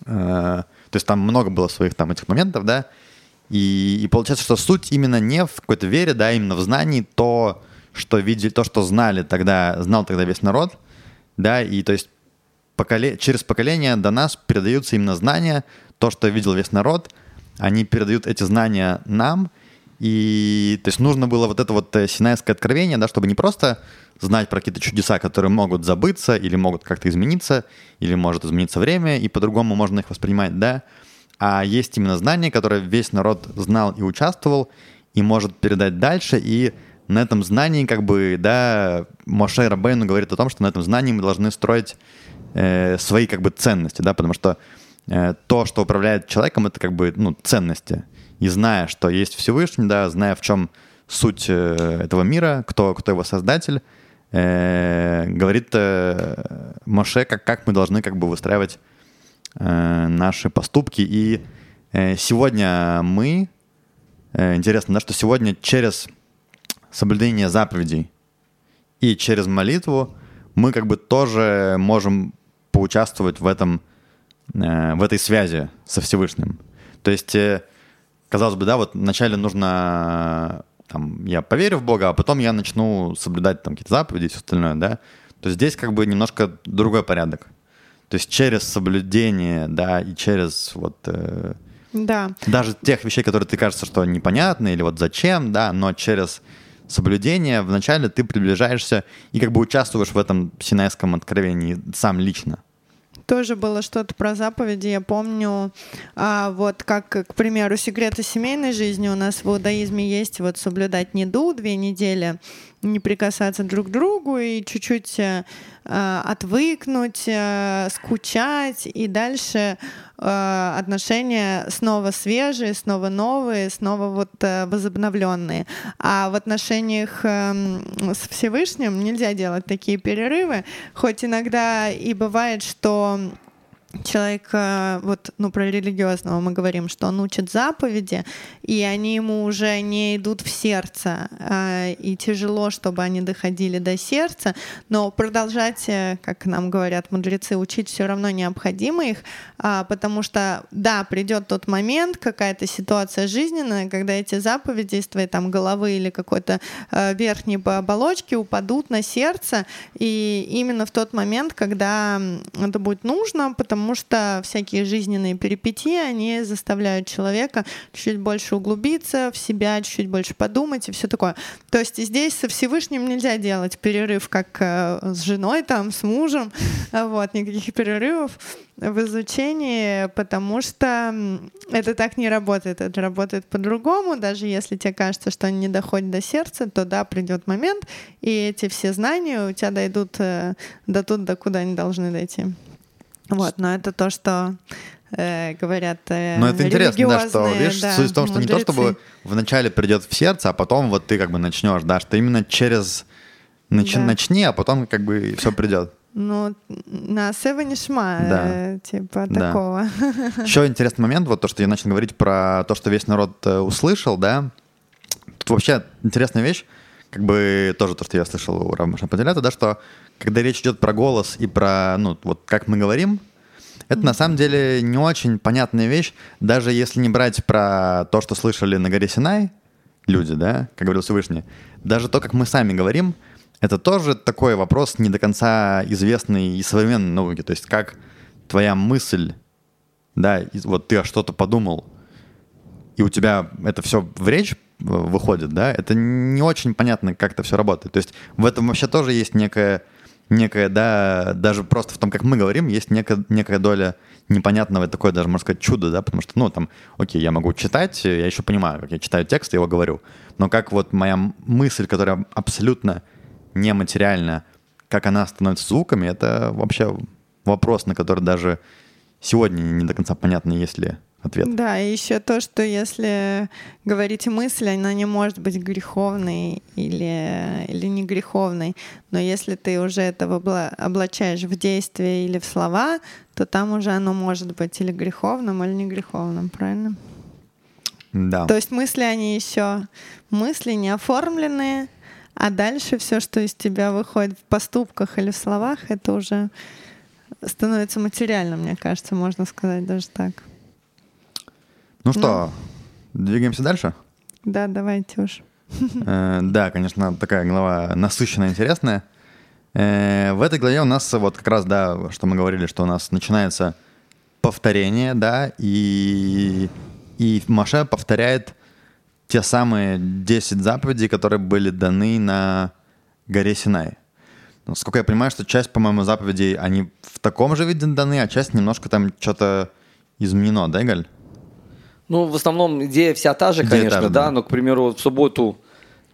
То есть там много было своих там этих моментов, да, и, и получается, что суть именно не в какой-то вере, да, именно в знании, то, что видели, то, что знали тогда, знал тогда весь народ, да, и то есть поколе- через поколение до нас передаются именно знания, то, что видел весь народ, они передают эти знания нам. И то есть нужно было вот это вот синайское откровение, да, чтобы не просто знать про какие-то чудеса, которые могут забыться или могут как-то измениться, или может измениться время, и по-другому можно их воспринимать, да. А есть именно знание, которое весь народ знал и участвовал, и может передать дальше. И на этом знании, как бы, да, Моше Рабейну говорит о том, что на этом знании мы должны строить э, свои, как бы, ценности, да, потому что э, то, что управляет человеком, это, как бы, ну, ценности. И зная, что есть Всевышний, да, зная, в чем суть э, этого мира, кто, кто его создатель, э, говорит э, Моше, как, как мы должны, как бы, выстраивать э, наши поступки. И э, сегодня мы, э, интересно, да, что сегодня через соблюдение заповедей и через молитву мы, как бы, тоже можем поучаствовать в этом, э, в этой связи со Всевышним. То есть... Э, казалось бы, да, вот вначале нужно, там, я поверю в Бога, а потом я начну соблюдать там какие-то заповеди и все остальное, да. То здесь как бы немножко другой порядок. То есть через соблюдение, да, и через вот... Э, да. Даже тех вещей, которые ты кажется, что непонятны или вот зачем, да, но через соблюдение вначале ты приближаешься и как бы участвуешь в этом синайском откровении сам лично. Тоже было что-то про заповеди, я помню, а, вот как, к примеру, секреты семейной жизни у нас в иудаизме есть, вот соблюдать неду две недели, не прикасаться друг к другу и чуть-чуть а, отвыкнуть, а, скучать, и дальше а, отношения снова свежие, снова новые, снова вот а, возобновленные. А в отношениях а, с Всевышним нельзя делать такие перерывы, хоть иногда и бывает, что человек, вот, ну, про религиозного мы говорим, что он учит заповеди, и они ему уже не идут в сердце, и тяжело, чтобы они доходили до сердца, но продолжать, как нам говорят мудрецы, учить все равно необходимо их, потому что, да, придет тот момент, какая-то ситуация жизненная, когда эти заповеди из твоей там головы или какой-то верхней оболочки упадут на сердце, и именно в тот момент, когда это будет нужно, потому Потому что всякие жизненные перипетии, они заставляют человека чуть больше углубиться в себя, чуть больше подумать и все такое. То есть здесь со Всевышним нельзя делать перерыв, как с женой, там, с мужем, вот, никаких перерывов в изучении, потому что это так не работает. Это работает по-другому. Даже если тебе кажется, что они не доходят до сердца, то да, придет момент, и эти все знания у тебя дойдут до тут, до куда они должны дойти. Вот, но это то, что э, говорят э, религиозные. Но это интересно, да, что, видишь, да, суть в том, что мудрецы. Не то, чтобы вначале придет в сердце, а потом вот ты как бы начнешь, да, что именно через нач... да. начни, а потом как бы все придет. Ну, на сева не шма, да. э, типа да. такого. Еще интересный момент, вот то, что я начал говорить про то, что весь народ э, услышал, да. Тут вообще интересная вещь, как бы тоже то, что я слышал у Рава Моше Пантелята, да, что когда речь идет про голос и про, ну, вот как мы говорим, это mm-hmm. на самом деле не очень понятная вещь, даже если не брать про то, что слышали на горе Синай люди, да, как говорил Всевышний, даже то, как мы сами говорим, это тоже такой вопрос не до конца известный и современной науке, то есть как твоя мысль, да, вот ты что-то подумал, и у тебя это все в речь выходит, да, это не очень понятно, как это все работает. То есть в этом вообще тоже есть некая, некая, да, даже просто в том, как мы говорим, есть некая, некая доля непонятного, такое даже, можно сказать, чудо, да, потому что, ну, там, окей, я могу читать, я еще понимаю, как я читаю текст и его говорю, но как вот моя мысль, которая абсолютно нематериальна, как она становится звуками, это вообще вопрос, на который даже сегодня не до конца понятно, есть ли ответ. Да, и еще то, что если говорите мысль, она не может быть греховной или, или не греховной, но если ты уже это облачаешь в действие или в слова, то там уже оно может быть или греховным, или не греховным, правильно? Да. То есть мысли, они еще мысли не оформленные, а дальше все, что из тебя выходит в поступках или в словах, это уже становится материальным, мне кажется, можно сказать даже так. Ну, ну что, двигаемся дальше? Да, давайте уж. Э, да, конечно, такая глава насыщенная, интересная. Э, в этой главе у нас вот как раз, да, что мы говорили, что у нас начинается повторение, да, и, и Моше повторяет те самые десять заповедей, которые были даны на горе Синай. Насколько я понимаю, что часть, по-моему, заповедей, они в таком же виде даны, а часть немножко там что-то изменено, да, Галь? Ну, в основном идея вся та же, конечно, та, да, да, но, к примеру, в субботу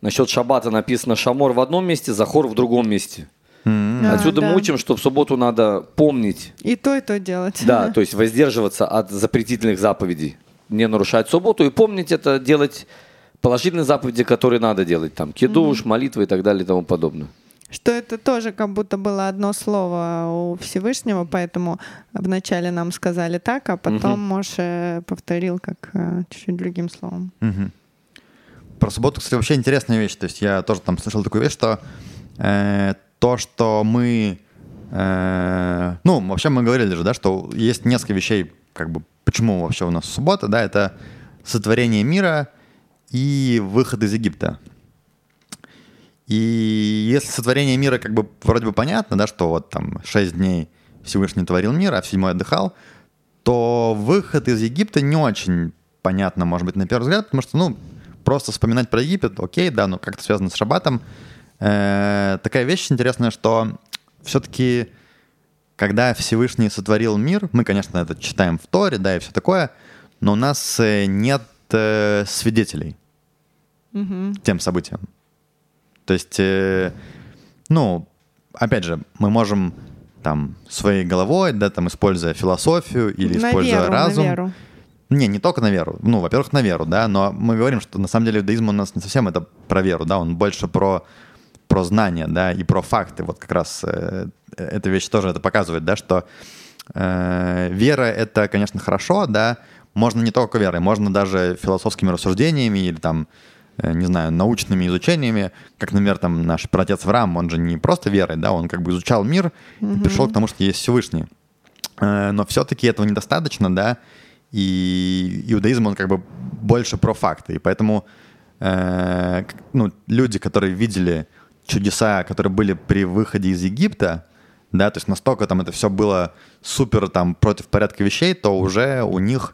насчет шаббата написано «шамор» в одном месте, «захор» в другом месте. Mm-hmm. Отсюда а, мы да. учим, что в субботу надо помнить. И то, и то делать. Да, то есть воздерживаться от запретительных заповедей, не нарушать субботу, и помнить это, делать положительные заповеди, которые надо делать, там, кидуш, mm-hmm. молитвы и так далее и тому подобное. Что это тоже как будто было одно слово у Всевышнего, поэтому вначале нам сказали так, а потом угу. Моше повторил как чуть-чуть другим словом. Угу. Про субботу, кстати, вообще интересная вещь. То есть я тоже там слышал такую вещь, что э, то, что мы... Э, ну, вообще мы говорили же, да, что есть несколько вещей, как бы, почему вообще у нас суббота, да, это сотворение мира и выход из Египта. И если сотворение мира, как бы, вроде бы понятно, да, что вот там шесть дней Всевышний творил мир, а в седьмой отдыхал, то выход из Египта не очень понятно, может быть, на первый взгляд, потому что, ну, просто вспоминать про Египет, окей, да, ну, как-то связано с шаббатом. Э-э- такая вещь интересная, что все-таки, когда Всевышний сотворил мир, мы, конечно, это читаем в Торе, да, и все такое, но у нас нет э- свидетелей mm-hmm. тем событиям. То есть, э, ну, опять же, мы можем там своей головой, да, там, используя философию или на используя веру, разум. На веру. Не, не только на веру. Ну, во-первых, на веру, да, но мы говорим, что на самом деле иудаизм у нас не совсем это про веру, да, он больше про, про знания, да, и про факты. Вот как раз э, эта вещь тоже это показывает, да, что э, вера — это, конечно, хорошо, да, можно не только верой, можно даже философскими рассуждениями или там, не знаю, научными изучениями, как, например, там наш праотец Авраам, он же не просто верой, да, он как бы изучал мир mm-hmm. и пришел к тому, что есть Всевышний. Но все-таки этого недостаточно, да, и иудаизм, он как бы больше про факты, и поэтому ну, люди, которые видели чудеса, которые были при выходе из Египта, да, то есть настолько там это все было супер там против порядка вещей, то уже у них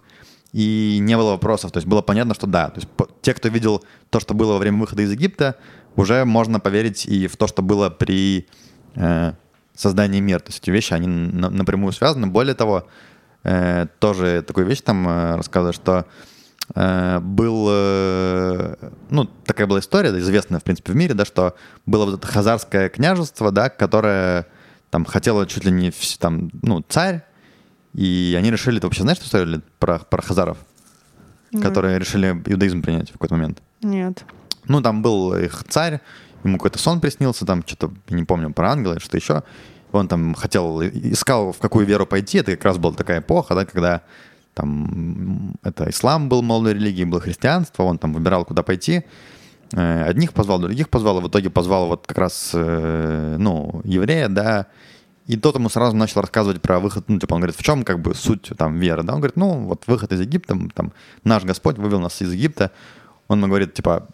и не было вопросов, то есть было понятно, что да, то есть те, кто видел то, что было во время выхода из Египта, уже можно поверить и в то, что было при э, создании мира, то есть эти вещи, они на- напрямую связаны. Более того, э, тоже такую вещь там э, рассказывали, что э, был, э, ну, такая была история, да, известная, в принципе, в мире, да, что было вот это хазарское княжество, да, которое там хотело чуть ли не, там, ну, царь, и они решили, ты вообще знаешь, что история про, про хазаров, нет, которые решили иудаизм принять в какой-то момент? Нет. Ну, там был их царь, ему какой-то сон приснился, там что-то, не помню, про ангела или что-то еще. Он там хотел, искал, в какую веру пойти. Это как раз была такая эпоха, да, когда там это ислам был молодой религией, было христианство, он там выбирал, куда пойти. Одних позвал, других позвал, и в итоге позвал вот как раз, ну, еврея, да. И тот ему сразу начал рассказывать про выход, ну, типа, он говорит, в чем, как бы, суть, там, веры, да, он говорит, ну, вот выход из Египта, там, наш Господь вывел нас из Египта, он ему говорит, типа,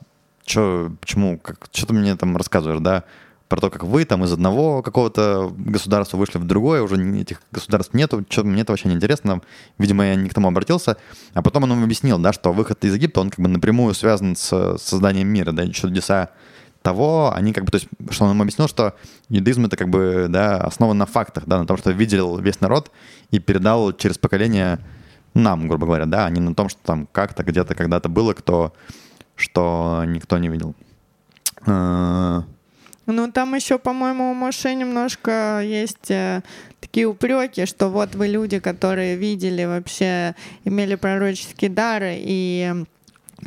что, почему, как, что ты мне там рассказываешь, да, про то, как вы, там, из одного какого-то государства вышли в другое, уже этих государств нету, что мне это вообще не интересно, видимо, я не к тому обратился, а потом он ему объяснил, да, что выход из Египта, он, как бы, напрямую связан с созданием мира, да, чудеса того, они как бы, то есть, что он им объяснил, что иудаизм это как бы, да, основан на фактах, да, на том, что видел весь народ и передал через поколение нам, грубо говоря, да, а не на том, что там как-то, где-то, когда-то было, кто, что никто не видел. Ну, там еще, по-моему, у Моше немножко есть э, такие упреки, что вот вы люди, которые видели вообще, имели пророческие дары и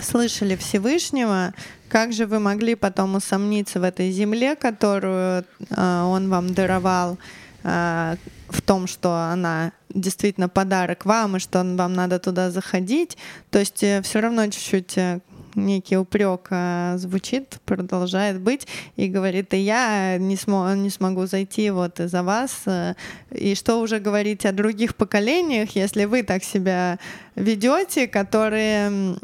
слышали Всевышнего, как же вы могли потом усомниться в этой земле, которую э, он вам даровал, э, в том, что она действительно подарок вам, и что вам надо туда заходить. То есть э, все равно чуть-чуть... Э, некий упрек а, звучит, продолжает быть, и говорит, и я не, смо- не смогу зайти вот из-за вас. И что уже говорить о других поколениях, если вы так себя ведете, которые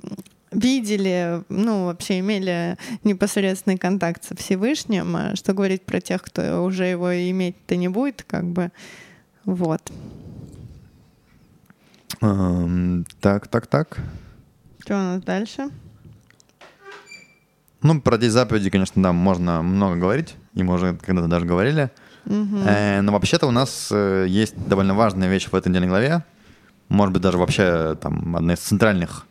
видели, ну, вообще имели непосредственный контакт со Всевышним, что говорить про тех, кто уже его иметь-то не будет, как бы, вот. Так, так, так. Что у нас дальше? Ну, про заповеди, конечно, да, можно много говорить, и мы уже когда-то даже говорили. Mm-hmm. Э, но вообще-то у нас э, есть довольно важная вещь в этой недельной главе. Может быть, даже вообще там одна из центральных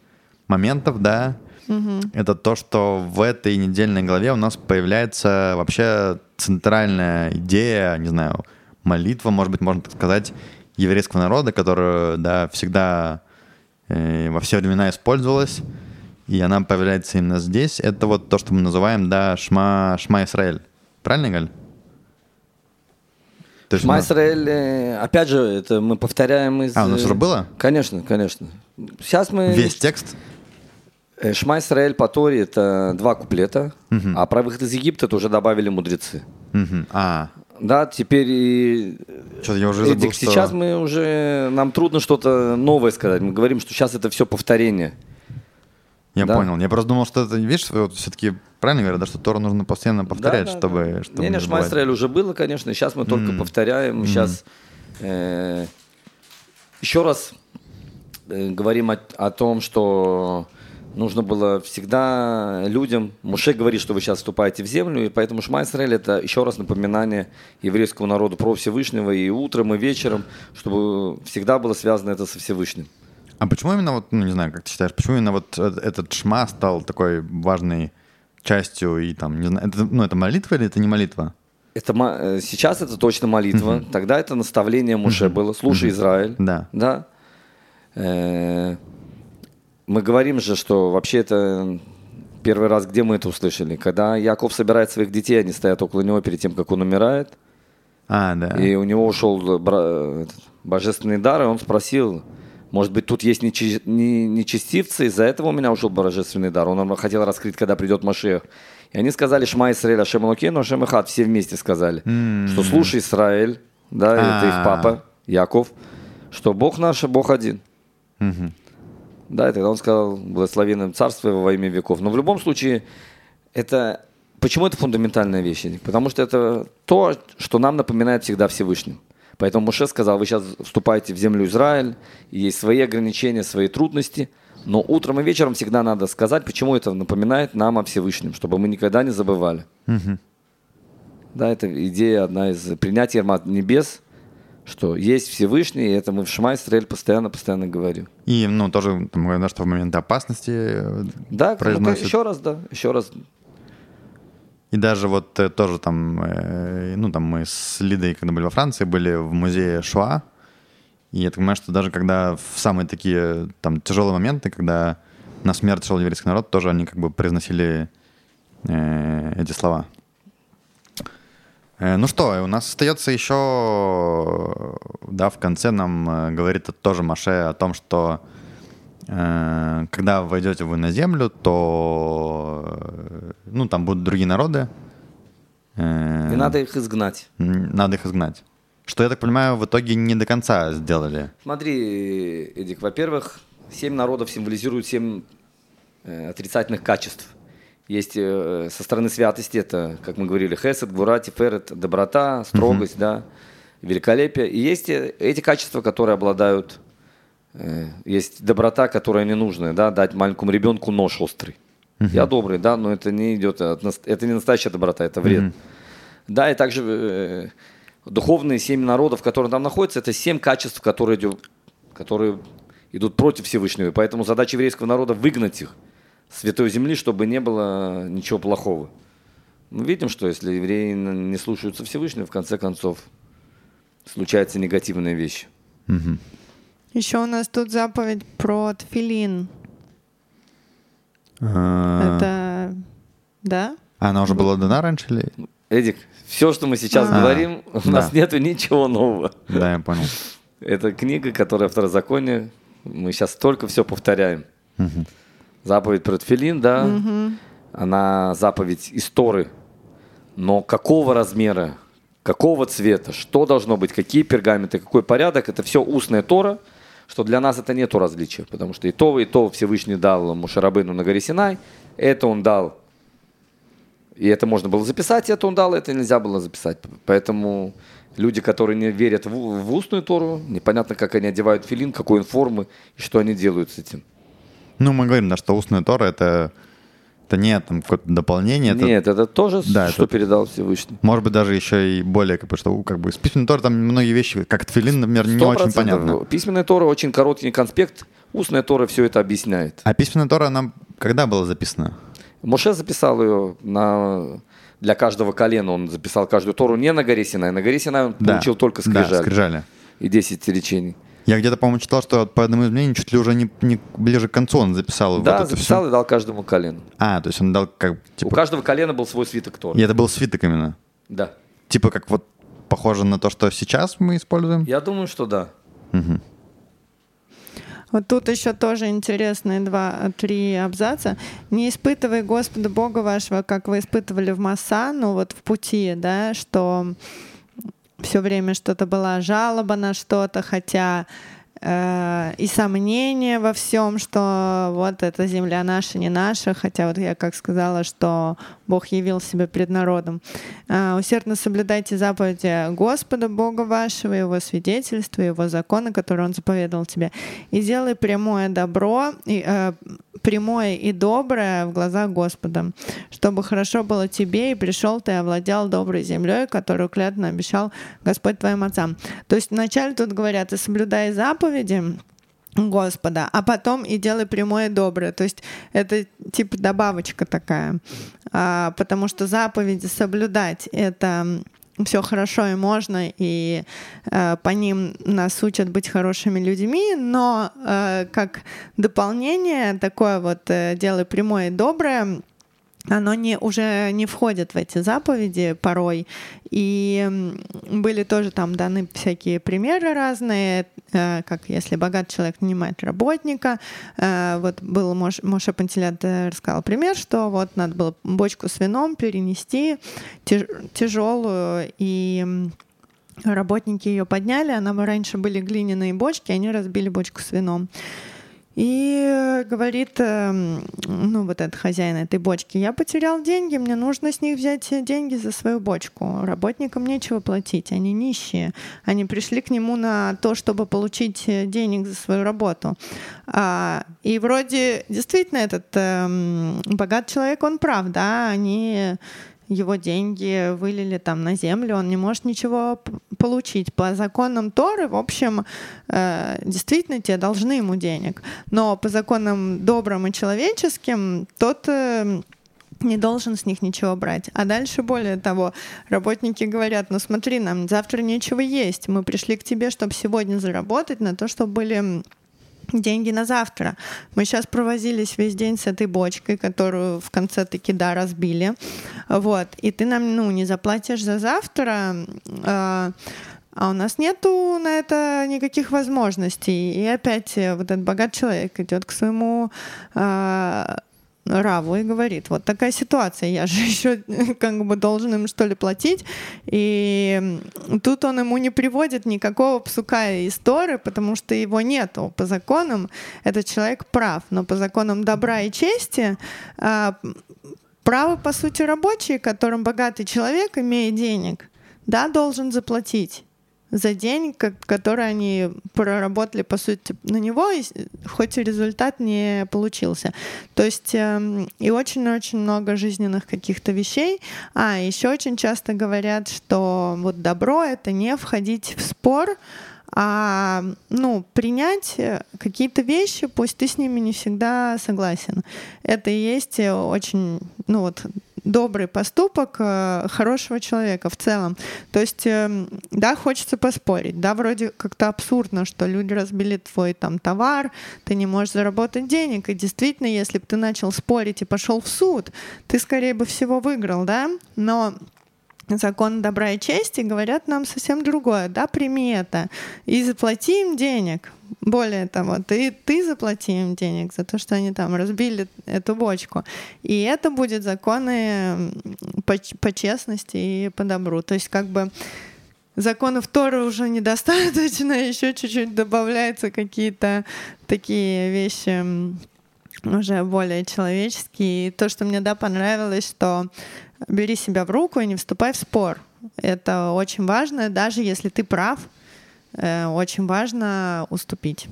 моментов, да. Mm-hmm. Это то, что в этой недельной главе у нас появляется вообще центральная идея, не знаю, молитва, может быть, можно так сказать, еврейского народа, которая, да, всегда э, во все времена использовалась. И она появляется именно здесь. Это вот то, что мы называем, да, Шма, Шма Исраэль. Правильно, Галь? Ты Шма Исраэль, опять же, это мы повторяем из... А, у нас уже было? Конечно, конечно. Сейчас мы... Весь текст? Шма Исраэль по Торе — это два куплета, угу. А про выход из Египта это уже добавили мудрецы. Угу. А. Да, теперь и... Что-то я уже забыл, что... Сейчас мы уже... Нам трудно что-то новое сказать. Мы говорим, что сейчас это все повторение. Я да. понял. Я просто думал, что это, видишь, вот все-таки правильно говорят, да, что Тору нужно постоянно повторять, да, да, чтобы, да. чтобы... Не, не, Шма Исраэль уже было, конечно, и сейчас мы mm-hmm. только повторяем. Mm-hmm. Сейчас э, еще раз э, говорим о, о том, что нужно было всегда людям... Моше говорит, что вы сейчас вступаете в землю, и поэтому Шма Исраэль — это еще раз напоминание еврейскому народу про Всевышнего и утром, и вечером, чтобы всегда было связано это со Всевышним. А почему именно, вот, ну не знаю, как ты считаешь, почему именно вот этот Шма стал такой важной частью и там, не знаю, это, ну это молитва или это не молитва? Это, сейчас это точно молитва, uh-huh. тогда это наставление Моше uh-huh. было, слушай, uh-huh. Израиль. Да. да. Э-э- мы говорим же, что вообще это первый раз, где мы это услышали, когда Яков собирает своих детей, они стоят около него перед тем, как он умирает, а, да. и у него ушел бра- божественный дар, и он спросил, может быть, тут есть нечи... не... нечестивцы, из-за этого у меня ушел божественный дар. Он хотел раскрыть, когда придет Машиах. И они сказали Шма Исраэль, Ашем Элокейну, Ашем Эхад. Все вместе сказали, mm-hmm. что слушай, Исраэль, да, ah. это их папа, Яков, что Бог наш, Бог один. Mm-hmm. Да, и тогда он сказал, благословенным царство его во имя веков. Но в любом случае, это... почему это фундаментальная вещь? Потому что это то, что нам напоминает всегда Всевышний. Поэтому Моше сказал, вы сейчас вступаете в землю Израиль, есть свои ограничения, свои трудности, но утром и вечером всегда надо сказать, почему это напоминает нам о Всевышнем, чтобы мы никогда не забывали. Угу. Да, это идея одна из принятия ярмат небес, что есть Всевышний, и это мы в Шма Исраэль постоянно-постоянно говорим. И, ну, тоже, там, говорят, что в момент опасности да, произносит... Да, еще раз, да, еще раз. И даже вот э, тоже там, э, ну там мы с Лидой, когда были во Франции, были в музее Шоа, и я так понимаю, что даже когда в самые такие там тяжелые моменты, когда на смерть шел еврейский народ, тоже они как бы произносили э, эти слова. Э, ну что, у нас остается еще, да, в конце нам э, говорит тоже Моше о том, что когда войдете вы на землю, то, ну, там будут другие народы. И надо их изгнать. Надо их изгнать. Что, я так понимаю, в итоге не до конца сделали. Смотри, Эдик, во-первых, семь народов символизируют семь отрицательных качеств. Есть со стороны святости, это, как мы говорили, хесед, гвура, тиферет, доброта, строгость, uh-huh. да, великолепие. И есть эти качества, которые обладают... Есть доброта, которая не нужна, да, дать маленькому ребенку нож острый. Uh-huh. Я добрый, да, но это не идет, это не настоящая доброта, это вред. Uh-huh. Да, и также э, духовные семь народов, которые там находятся, это семь качеств, которые идут, которые идут против Всевышнего. И поэтому задача еврейского народа выгнать их с святой земли, чтобы не было ничего плохого. Мы видим, что если евреи не слушаются Всевышнего, в конце концов случаются негативные вещи. Uh-huh. Еще у нас тут заповедь про тфилин. А... Это... Да? А она уже была дана раньше или... Эдик, все, что мы сейчас а... говорим, у да. нас нету ничего нового. Да, я понял. Это книга, которая второзаконие. Мы сейчас только все повторяем. Угу. Заповедь про тфилин, да. Угу. Она заповедь из Торы. Но какого размера, какого цвета, что должно быть, какие пергаменты, какой порядок, это все устная Тора. Что для нас это нету различия, потому что и то, и то Всевышний дал Моше рабейну на горе Синай, это он дал, и это можно было записать, это он дал, это нельзя было записать. Поэтому люди, которые не верят в, в устную Тору, непонятно, как они одевают тфилин, какой он формы, и что они делают с этим. Ну, мы говорим, да, что устная Тора — это, это не там, какое-то дополнение. Это... Нет, это тоже, да, что это... передал Всевышний. Может быть, даже еще и более, как бы, что как бы, с письменной Торой там многие вещи, как тфилин, например, не очень понятно. Письменная Тора — очень короткий конспект, устная Тора все это объясняет. А письменная Тора, она когда была записана? Моше записал ее на... для каждого колена, он записал каждую Тору не на горе Синай, на горе Синай он да. получил только скрижали. Да, скрижали. И десять речений. Я где-то, по-моему, читал, что по одному изменению чуть ли уже не, не ближе к концу он записал. Да, вот записал это и дал каждому колену. А, то есть он дал как... Типа... У каждого колена был свой свиток Торы. И это был свиток именно? Да. Типа как вот похоже на то, что сейчас мы используем? Я думаю, что да. Угу. Вот тут еще тоже интересные два, три абзаца. «Не испытывай Господа Бога вашего, как вы испытывали в Масса», ну вот в пути, да, что... Все время что-то была жалоба на что-то, хотя э, и сомнения во всем, что вот эта земля наша, не наша, хотя вот я как сказала, что Бог явил себя пред народом. Э, «Усердно соблюдайте заповеди Господа, Бога вашего, Его свидетельства, Его законы, которые Он заповедовал тебе, и делай прямое добро, и, э, прямое и доброе в глазах Господа, чтобы хорошо было тебе, и пришел ты и овладел доброй землей, которую клятвенно обещал Господь твоим отцам». То есть вначале тут говорят: и соблюдай заповеди Господа, а потом и делай прямое и доброе. То есть это типа добавочка такая, а, потому что заповеди соблюдать — это все хорошо и можно, и э, по ним нас учат быть хорошими людьми, но э, как дополнение такое вот э, «делай прямое и доброе», оно не, уже не входит в эти заповеди порой. И были тоже там даны всякие примеры разные, э, как если богатый человек нанимает работника. Э, вот был Мош, Моше Пантелята рассказал пример, что вот надо было бочку с вином перенести, тяж, тяжелую, и работники ее подняли. Она, раньше были глиняные бочки, они разбили бочку с вином. И говорит, ну вот этот хозяин этой бочки: я потерял деньги, мне нужно с них взять деньги за свою бочку. Работникам нечего платить, они нищие. Они пришли к нему на то, чтобы получить денег за свою работу. И вроде действительно этот богатый человек, он прав, да, они... его деньги вылили там на землю, он не может ничего получить. По законам Торы, в общем, э, действительно, те должны ему денег. Но по законам добрым и человеческим тот э, не должен с них ничего брать. А дальше, более того, работники говорят: ну смотри, нам завтра нечего есть, мы пришли к тебе, чтобы сегодня заработать на то, чтобы были... деньги на завтра. Мы сейчас провозились весь день с этой бочкой, которую в конце таки, да, разбили. Вот. И ты нам, ну, не заплатишь за завтра, э, а у нас нету на это никаких возможностей. И опять вот этот богатый человек идет к своему... Э, Раву и говорит: вот такая ситуация, я же еще как бы должен им что ли платить. И тут он ему не приводит никакого псука из Торы, потому что его нету. По законам этот человек прав, но по законам добра и чести право, по сути, рабочие, которым богатый человек, имея денег, да, должен заплатить за день, который они проработали, по сути, на него, хоть и результат не получился. То есть э, и очень-очень много жизненных каких-то вещей. А, еще очень часто говорят, что вот добро — это не входить в спор, а ну, принять какие-то вещи, пусть ты с ними не всегда согласен. Это и есть очень, ну вот, добрый поступок хорошего человека в целом. То есть, да, хочется поспорить, да, вроде как-то абсурдно, что люди разбили твой там товар, ты не можешь заработать денег, и действительно, если бы ты начал спорить и пошел в суд, ты, скорее бы всего, выиграл, да, но закон добра и чести говорят нам совсем другое, да, прими это и заплати им денег. Более того, ты, ты заплати им денег за то, что они там разбили эту бочку. И это будут законы по, по честности и по добру. То есть как бы законов Торы уже недостаточно, еще чуть-чуть добавляются какие-то такие вещи уже более человеческие. И то, что мне, да, понравилось, что бери себя в руку и не вступай в спор. Это очень важно, даже если ты прав, э, очень важно уступить.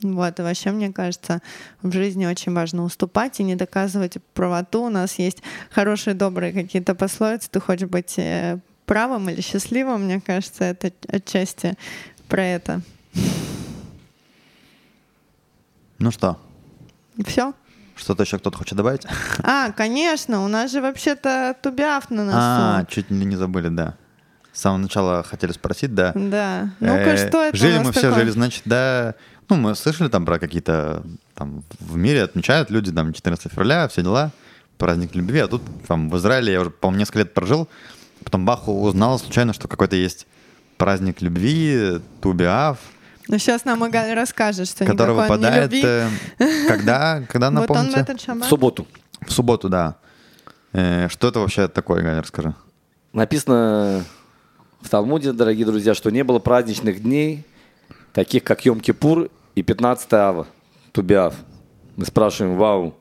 Вот, и вообще, мне кажется, в жизни очень важно уступать и не доказывать правоту. У нас есть хорошие, добрые какие-то пословицы. Ты хочешь быть э, правым или счастливым? Мне кажется, это отчасти про это. Ну что? Все? Что-то еще кто-то хочет добавить? А, конечно, у нас же вообще-то Ту би-Ав на носу. А, чуть не забыли, да. С самого начала хотели спросить, да. Да. Ну-ка, что это? Жили мы все, жили, значит, да. Ну, мы слышали там про какие-то, там, в мире отмечают люди, там, четырнадцатого февраля, все дела, праздник любви, а тут, там, в Израиле я уже, по-моему, несколько лет прожил, потом баху узнал случайно, что какой-то есть праздник любви, Ту би-Ав. Ну, сейчас нам Игаль расскажет, что никакой он не любит. Который выпадает, когда, когда, напомните? Вот он в этот шаббат. В субботу. В субботу, да. Э, что это вообще такое, Игаль, расскажи. Написано в Талмуде, дорогие друзья, что не было праздничных дней, таких как Йом-Кипур и пятнадцатое ава, Ту би-Ав. Мы спрашиваем, вау.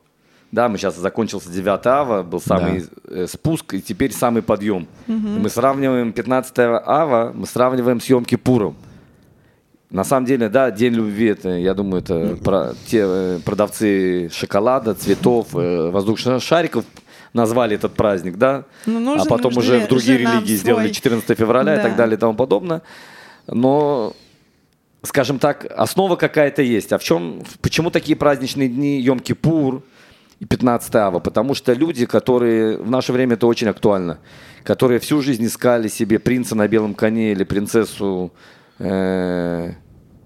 Да, мы сейчас закончился девятое ава, был самый да. спуск, и теперь самый подъем. Угу. Мы сравниваем пятнадцатое ава, мы сравниваем с Йом-Кипуром. На самом деле, да, День любви, это, я думаю, это про, те продавцы шоколада, цветов, воздушных шариков назвали этот праздник, да? Ну, нужен, а потом нужен, уже в другие религии сделали четырнадцатое февраля, да, и так далее и тому подобное. Но, скажем так, основа какая-то есть. А в чем, почему такие праздничные дни Йом-Кипур и пятнадцатое ава? Потому что люди, которые, в наше время это очень актуально, которые всю жизнь искали себе принца на белом коне или принцессу на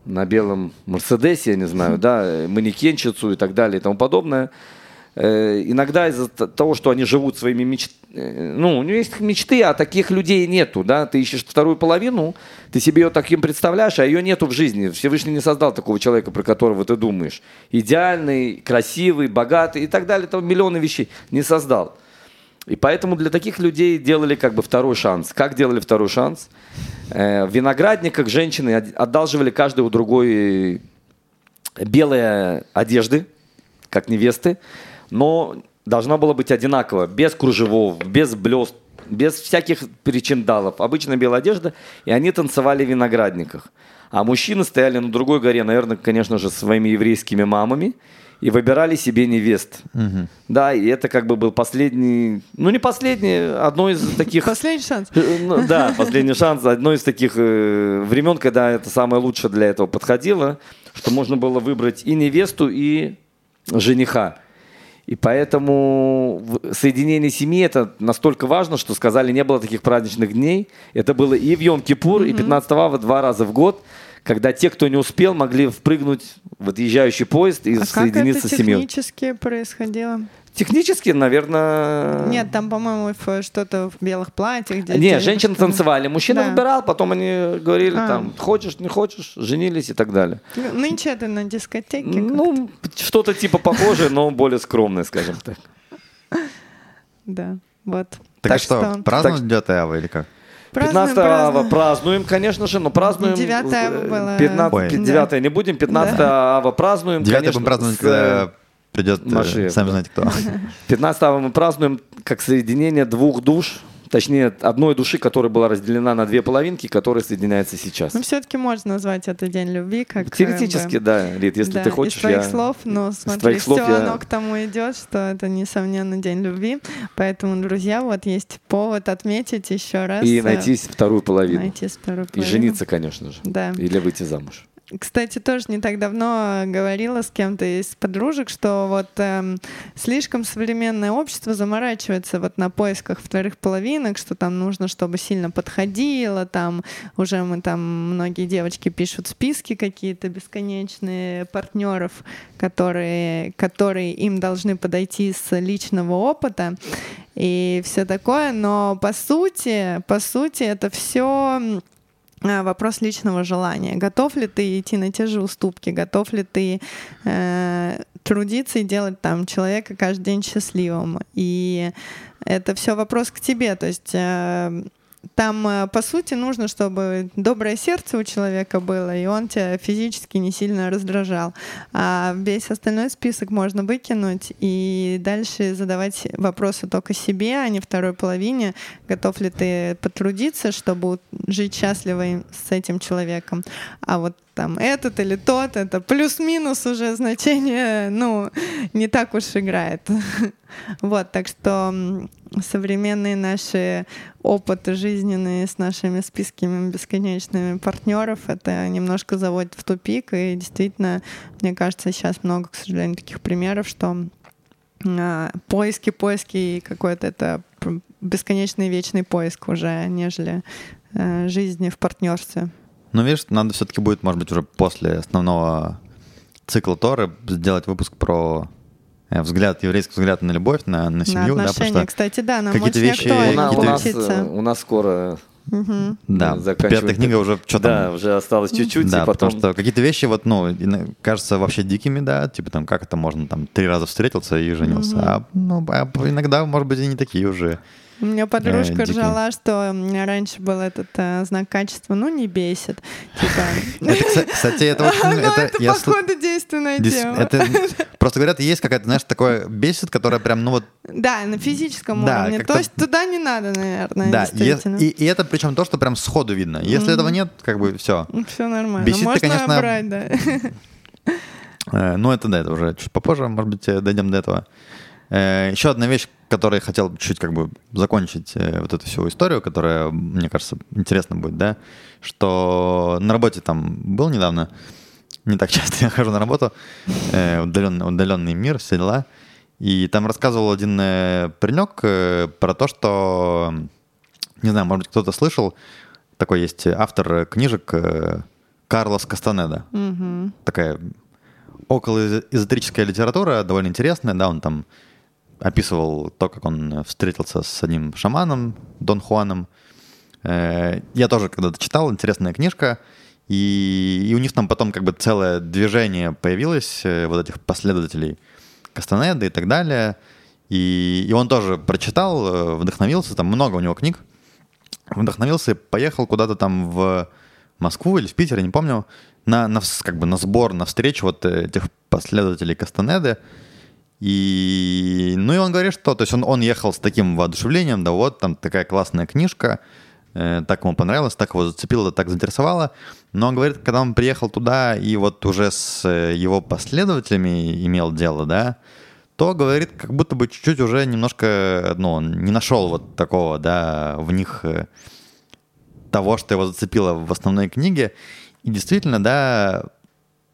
белом Мерседесе, я не знаю, да, манекенщицу и так далее и тому подобное. Иногда из-за того, что они живут своими мечтами, ну, у них есть мечты, а таких людей нету, да, ты ищешь вторую половину, ты себе ее таким представляешь, а ее нету в жизни. Всевышний не создал такого человека, про которого ты думаешь. Идеальный, красивый, богатый и так далее, там миллионы вещей не создал. И поэтому для таких людей делали как бы второй шанс. Как делали второй шанс? В виноградниках женщины одалживали каждой у другой белые одежды, как невесты, но должно было быть одинаково, без кружевов, без блест, без всяких причиндалов. Обычно белая одежда, и они танцевали в виноградниках. А мужчины стояли на другой горе, наверное, конечно же, со своими еврейскими мамами, и выбирали себе невест. Угу. Да, и это как бы был последний, ну не последний, одно из таких... Последний шанс. Да, последний шанс, одно из таких времен, когда это самое лучшее для этого подходило, что можно было выбрать и невесту, и жениха. И поэтому соединение семьи это настолько важно, что сказали, не было таких праздничных дней. Это было и в Йом-Кипур, угу, и пятнадцатого ава два раза в год, когда те, кто не успел, могли впрыгнуть в отъезжающий поезд и а соединиться с семьей. А как это технически происходило? Технически, наверное... Нет, там, по-моему, что-то в белых платьях. Нет, женщины танцевали, мужчина да. выбирал, потом они говорили, а. там, хочешь, не хочешь, женились и так далее. Нынче это на дискотеке? Ну, как-то. Что-то типа похожее, но более скромное, скажем так. Да, вот. Так что, праздновать девятое ава или как? пятнадцатое ава празднуем, конечно же, но празднуем... девятое не будем, пятнадцатое ава празднуем, конечно. девятое будем праздновать, когда придет, сами знаете кто. пятнадцатое ава мы празднуем как соединение двух душ, точнее, одной души, которая была разделена на две половинки, которые соединяются сейчас. Ну, все-таки можно назвать это День любви, как теоретически, бы, да, Рит, если да, ты хочешь. Из твоих я... слов, но смотри, все я... оно к тому идет, что это, несомненно, День любви. Поэтому, друзья, вот есть повод отметить еще раз. И найти вторую половину. Найти вторую половину. И жениться, конечно же. Да. Или выйти замуж. Кстати, тоже не так давно говорила с кем-то из подружек, что вот эм, слишком современное общество заморачивается вот на поисках вторых половинок, что там нужно, чтобы сильно подходило, там уже мы там многие девочки пишут списки какие-то бесконечные партнеров, которые, которые им должны подойти с личного опыта и все такое, но по сути, по сути это все... Вопрос личного желания. Готов ли ты идти на те же уступки? Готов ли ты э, трудиться и делать там человека каждый день счастливым? И это все вопрос к тебе. То есть э, там, по сути, нужно, чтобы доброе сердце у человека было, и он тебя физически не сильно раздражал. А весь остальной список можно выкинуть и дальше задавать вопросы только себе, а не второй половине. Готов ли ты потрудиться, чтобы жить счастливой с этим человеком? А вот там этот или тот, это плюс-минус уже значение, ну, не так уж играет. Вот, так что современные наши опыты жизненные с нашими списками бесконечными партнеров, это немножко заводит в тупик, и действительно, мне кажется, сейчас много, к сожалению, таких примеров, что э, поиски, поиски и какой-то это бесконечный вечный поиск уже, нежели э, жизни в партнерстве. Ну, видишь, надо все-таки будет, может быть, уже после основного цикла Торы сделать выпуск про взгляд, еврейский взгляд на любовь, на, на семью. На отношения, да, кстати, да, нам какие-то вещи, какие-то у, нас, у нас скоро угу. да, заканчивается. Пятая книга уже что-то... Да, уже осталось чуть-чуть, да, и потом... потому что какие-то вещи, вот, ну, кажутся вообще дикими, да, типа там, как это можно, там, три раза встретился и женился, угу. а, ну, а иногда, может быть, и не такие уже. У меня подружка э, ржала, что раньше был этот э, знак качества, ну, не бесит. Кстати, это очень... Это, походу, действенная тема. Просто говорят, есть какая-то, знаешь, такое бесит, которое прям, ну вот... Да, на физическом уровне. То есть туда не надо, наверное, действительно. И это причем то, что прям сходу видно. Если этого нет, как бы все. Все нормально. Можно обрать, да. Ну, это да, это уже чуть попозже, может быть, дойдем до этого. Еще одна вещь, которой я хотел чуть как бы закончить вот эту всю историю, которая, мне кажется, интересна будет, да, что на работе там был недавно, не так часто я хожу на работу, удаленный, удаленный мир, все дела, и там рассказывал один паренек про то, что, не знаю, может быть, кто-то слышал, такой есть автор книжек Карлос Кастанеда, mm-hmm. такая околоэзотерическая литература, довольно интересная, да, он там описывал то, как он встретился с одним шаманом, Дон Хуаном. Я тоже когда-то читал, интересная книжка, и, и у них там потом как бы целое движение появилось, вот этих последователей Кастанеды и так далее, и, и он тоже прочитал, вдохновился, там много у него книг, вдохновился и поехал куда-то там в Москву или в Питер, я не помню, на, на, как бы на сбор, на встречу вот этих последователей Кастанеды. И, ну и он говорит, что то есть он, он ехал с таким воодушевлением, да вот, там такая классная книжка, э, так ему понравилось, так его зацепило, так заинтересовало. Но он говорит, когда он приехал туда и вот уже с его последователями имел дело, да, то, говорит, как будто бы чуть-чуть уже немножко, ну, он не нашел вот такого, да, в них э, того, что его зацепило в основной книге. И действительно, да,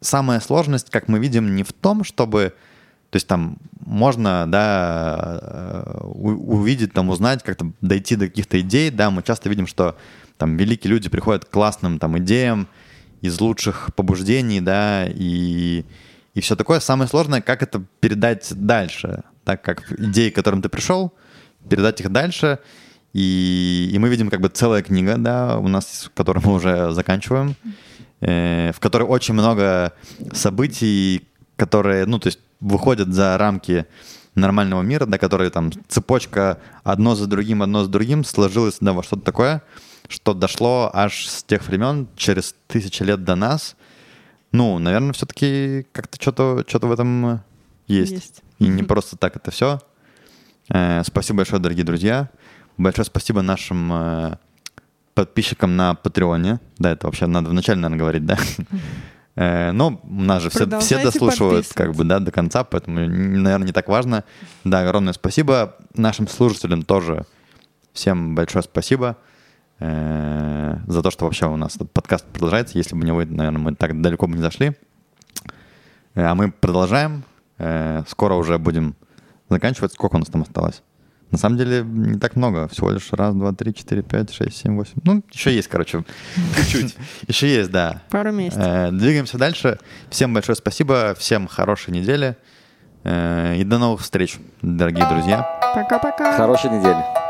самая сложность, как мы видим, не в том, чтобы... То есть там можно, да, увидеть, там, узнать, как-то дойти до каких-то идей, да, мы часто видим, что там великие люди приходят к классным там идеям из лучших побуждений, да, и, и все такое. Самое сложное, как это передать дальше, так как идеи, к которым ты пришел, передать их дальше, и, и мы видим как бы целая книга, да, у нас, которую мы уже заканчиваем, э, в которой очень много событий, которые, ну, то есть выходят за рамки нормального мира, да, которые там цепочка одно за другим, одно за другим сложилась, да, во что-то такое, что дошло аж с тех времен, через тысячи лет до нас. Ну, наверное, все-таки как-то что-то, что-то в этом есть. есть. И не просто так это все. Э, спасибо большое, дорогие друзья. Большое спасибо нашим э, подписчикам на Патреоне. Да, это вообще надо вначале, наверное, говорить, да? Э, но у нас же все, все дослушивают как бы, да, до конца, поэтому, наверное, не так важно. Да, огромное спасибо нашим слушателям тоже. Всем большое спасибо э, за то, что вообще у нас этот подкаст продолжается. Если бы не вы, наверное, мы так далеко бы не зашли. Э, а мы продолжаем. Э, скоро уже будем заканчивать. Сколько у нас там осталось? На самом деле не так много. Всего лишь раз, два, три, четыре, пять, шесть, семь, восемь. Ну, еще есть, короче. Чуть-чуть. Еще есть, да. Пару месяцев. Двигаемся дальше. Всем большое спасибо. Всем хорошей недели. И до новых встреч, дорогие друзья. Пока-пока. Хорошей недели.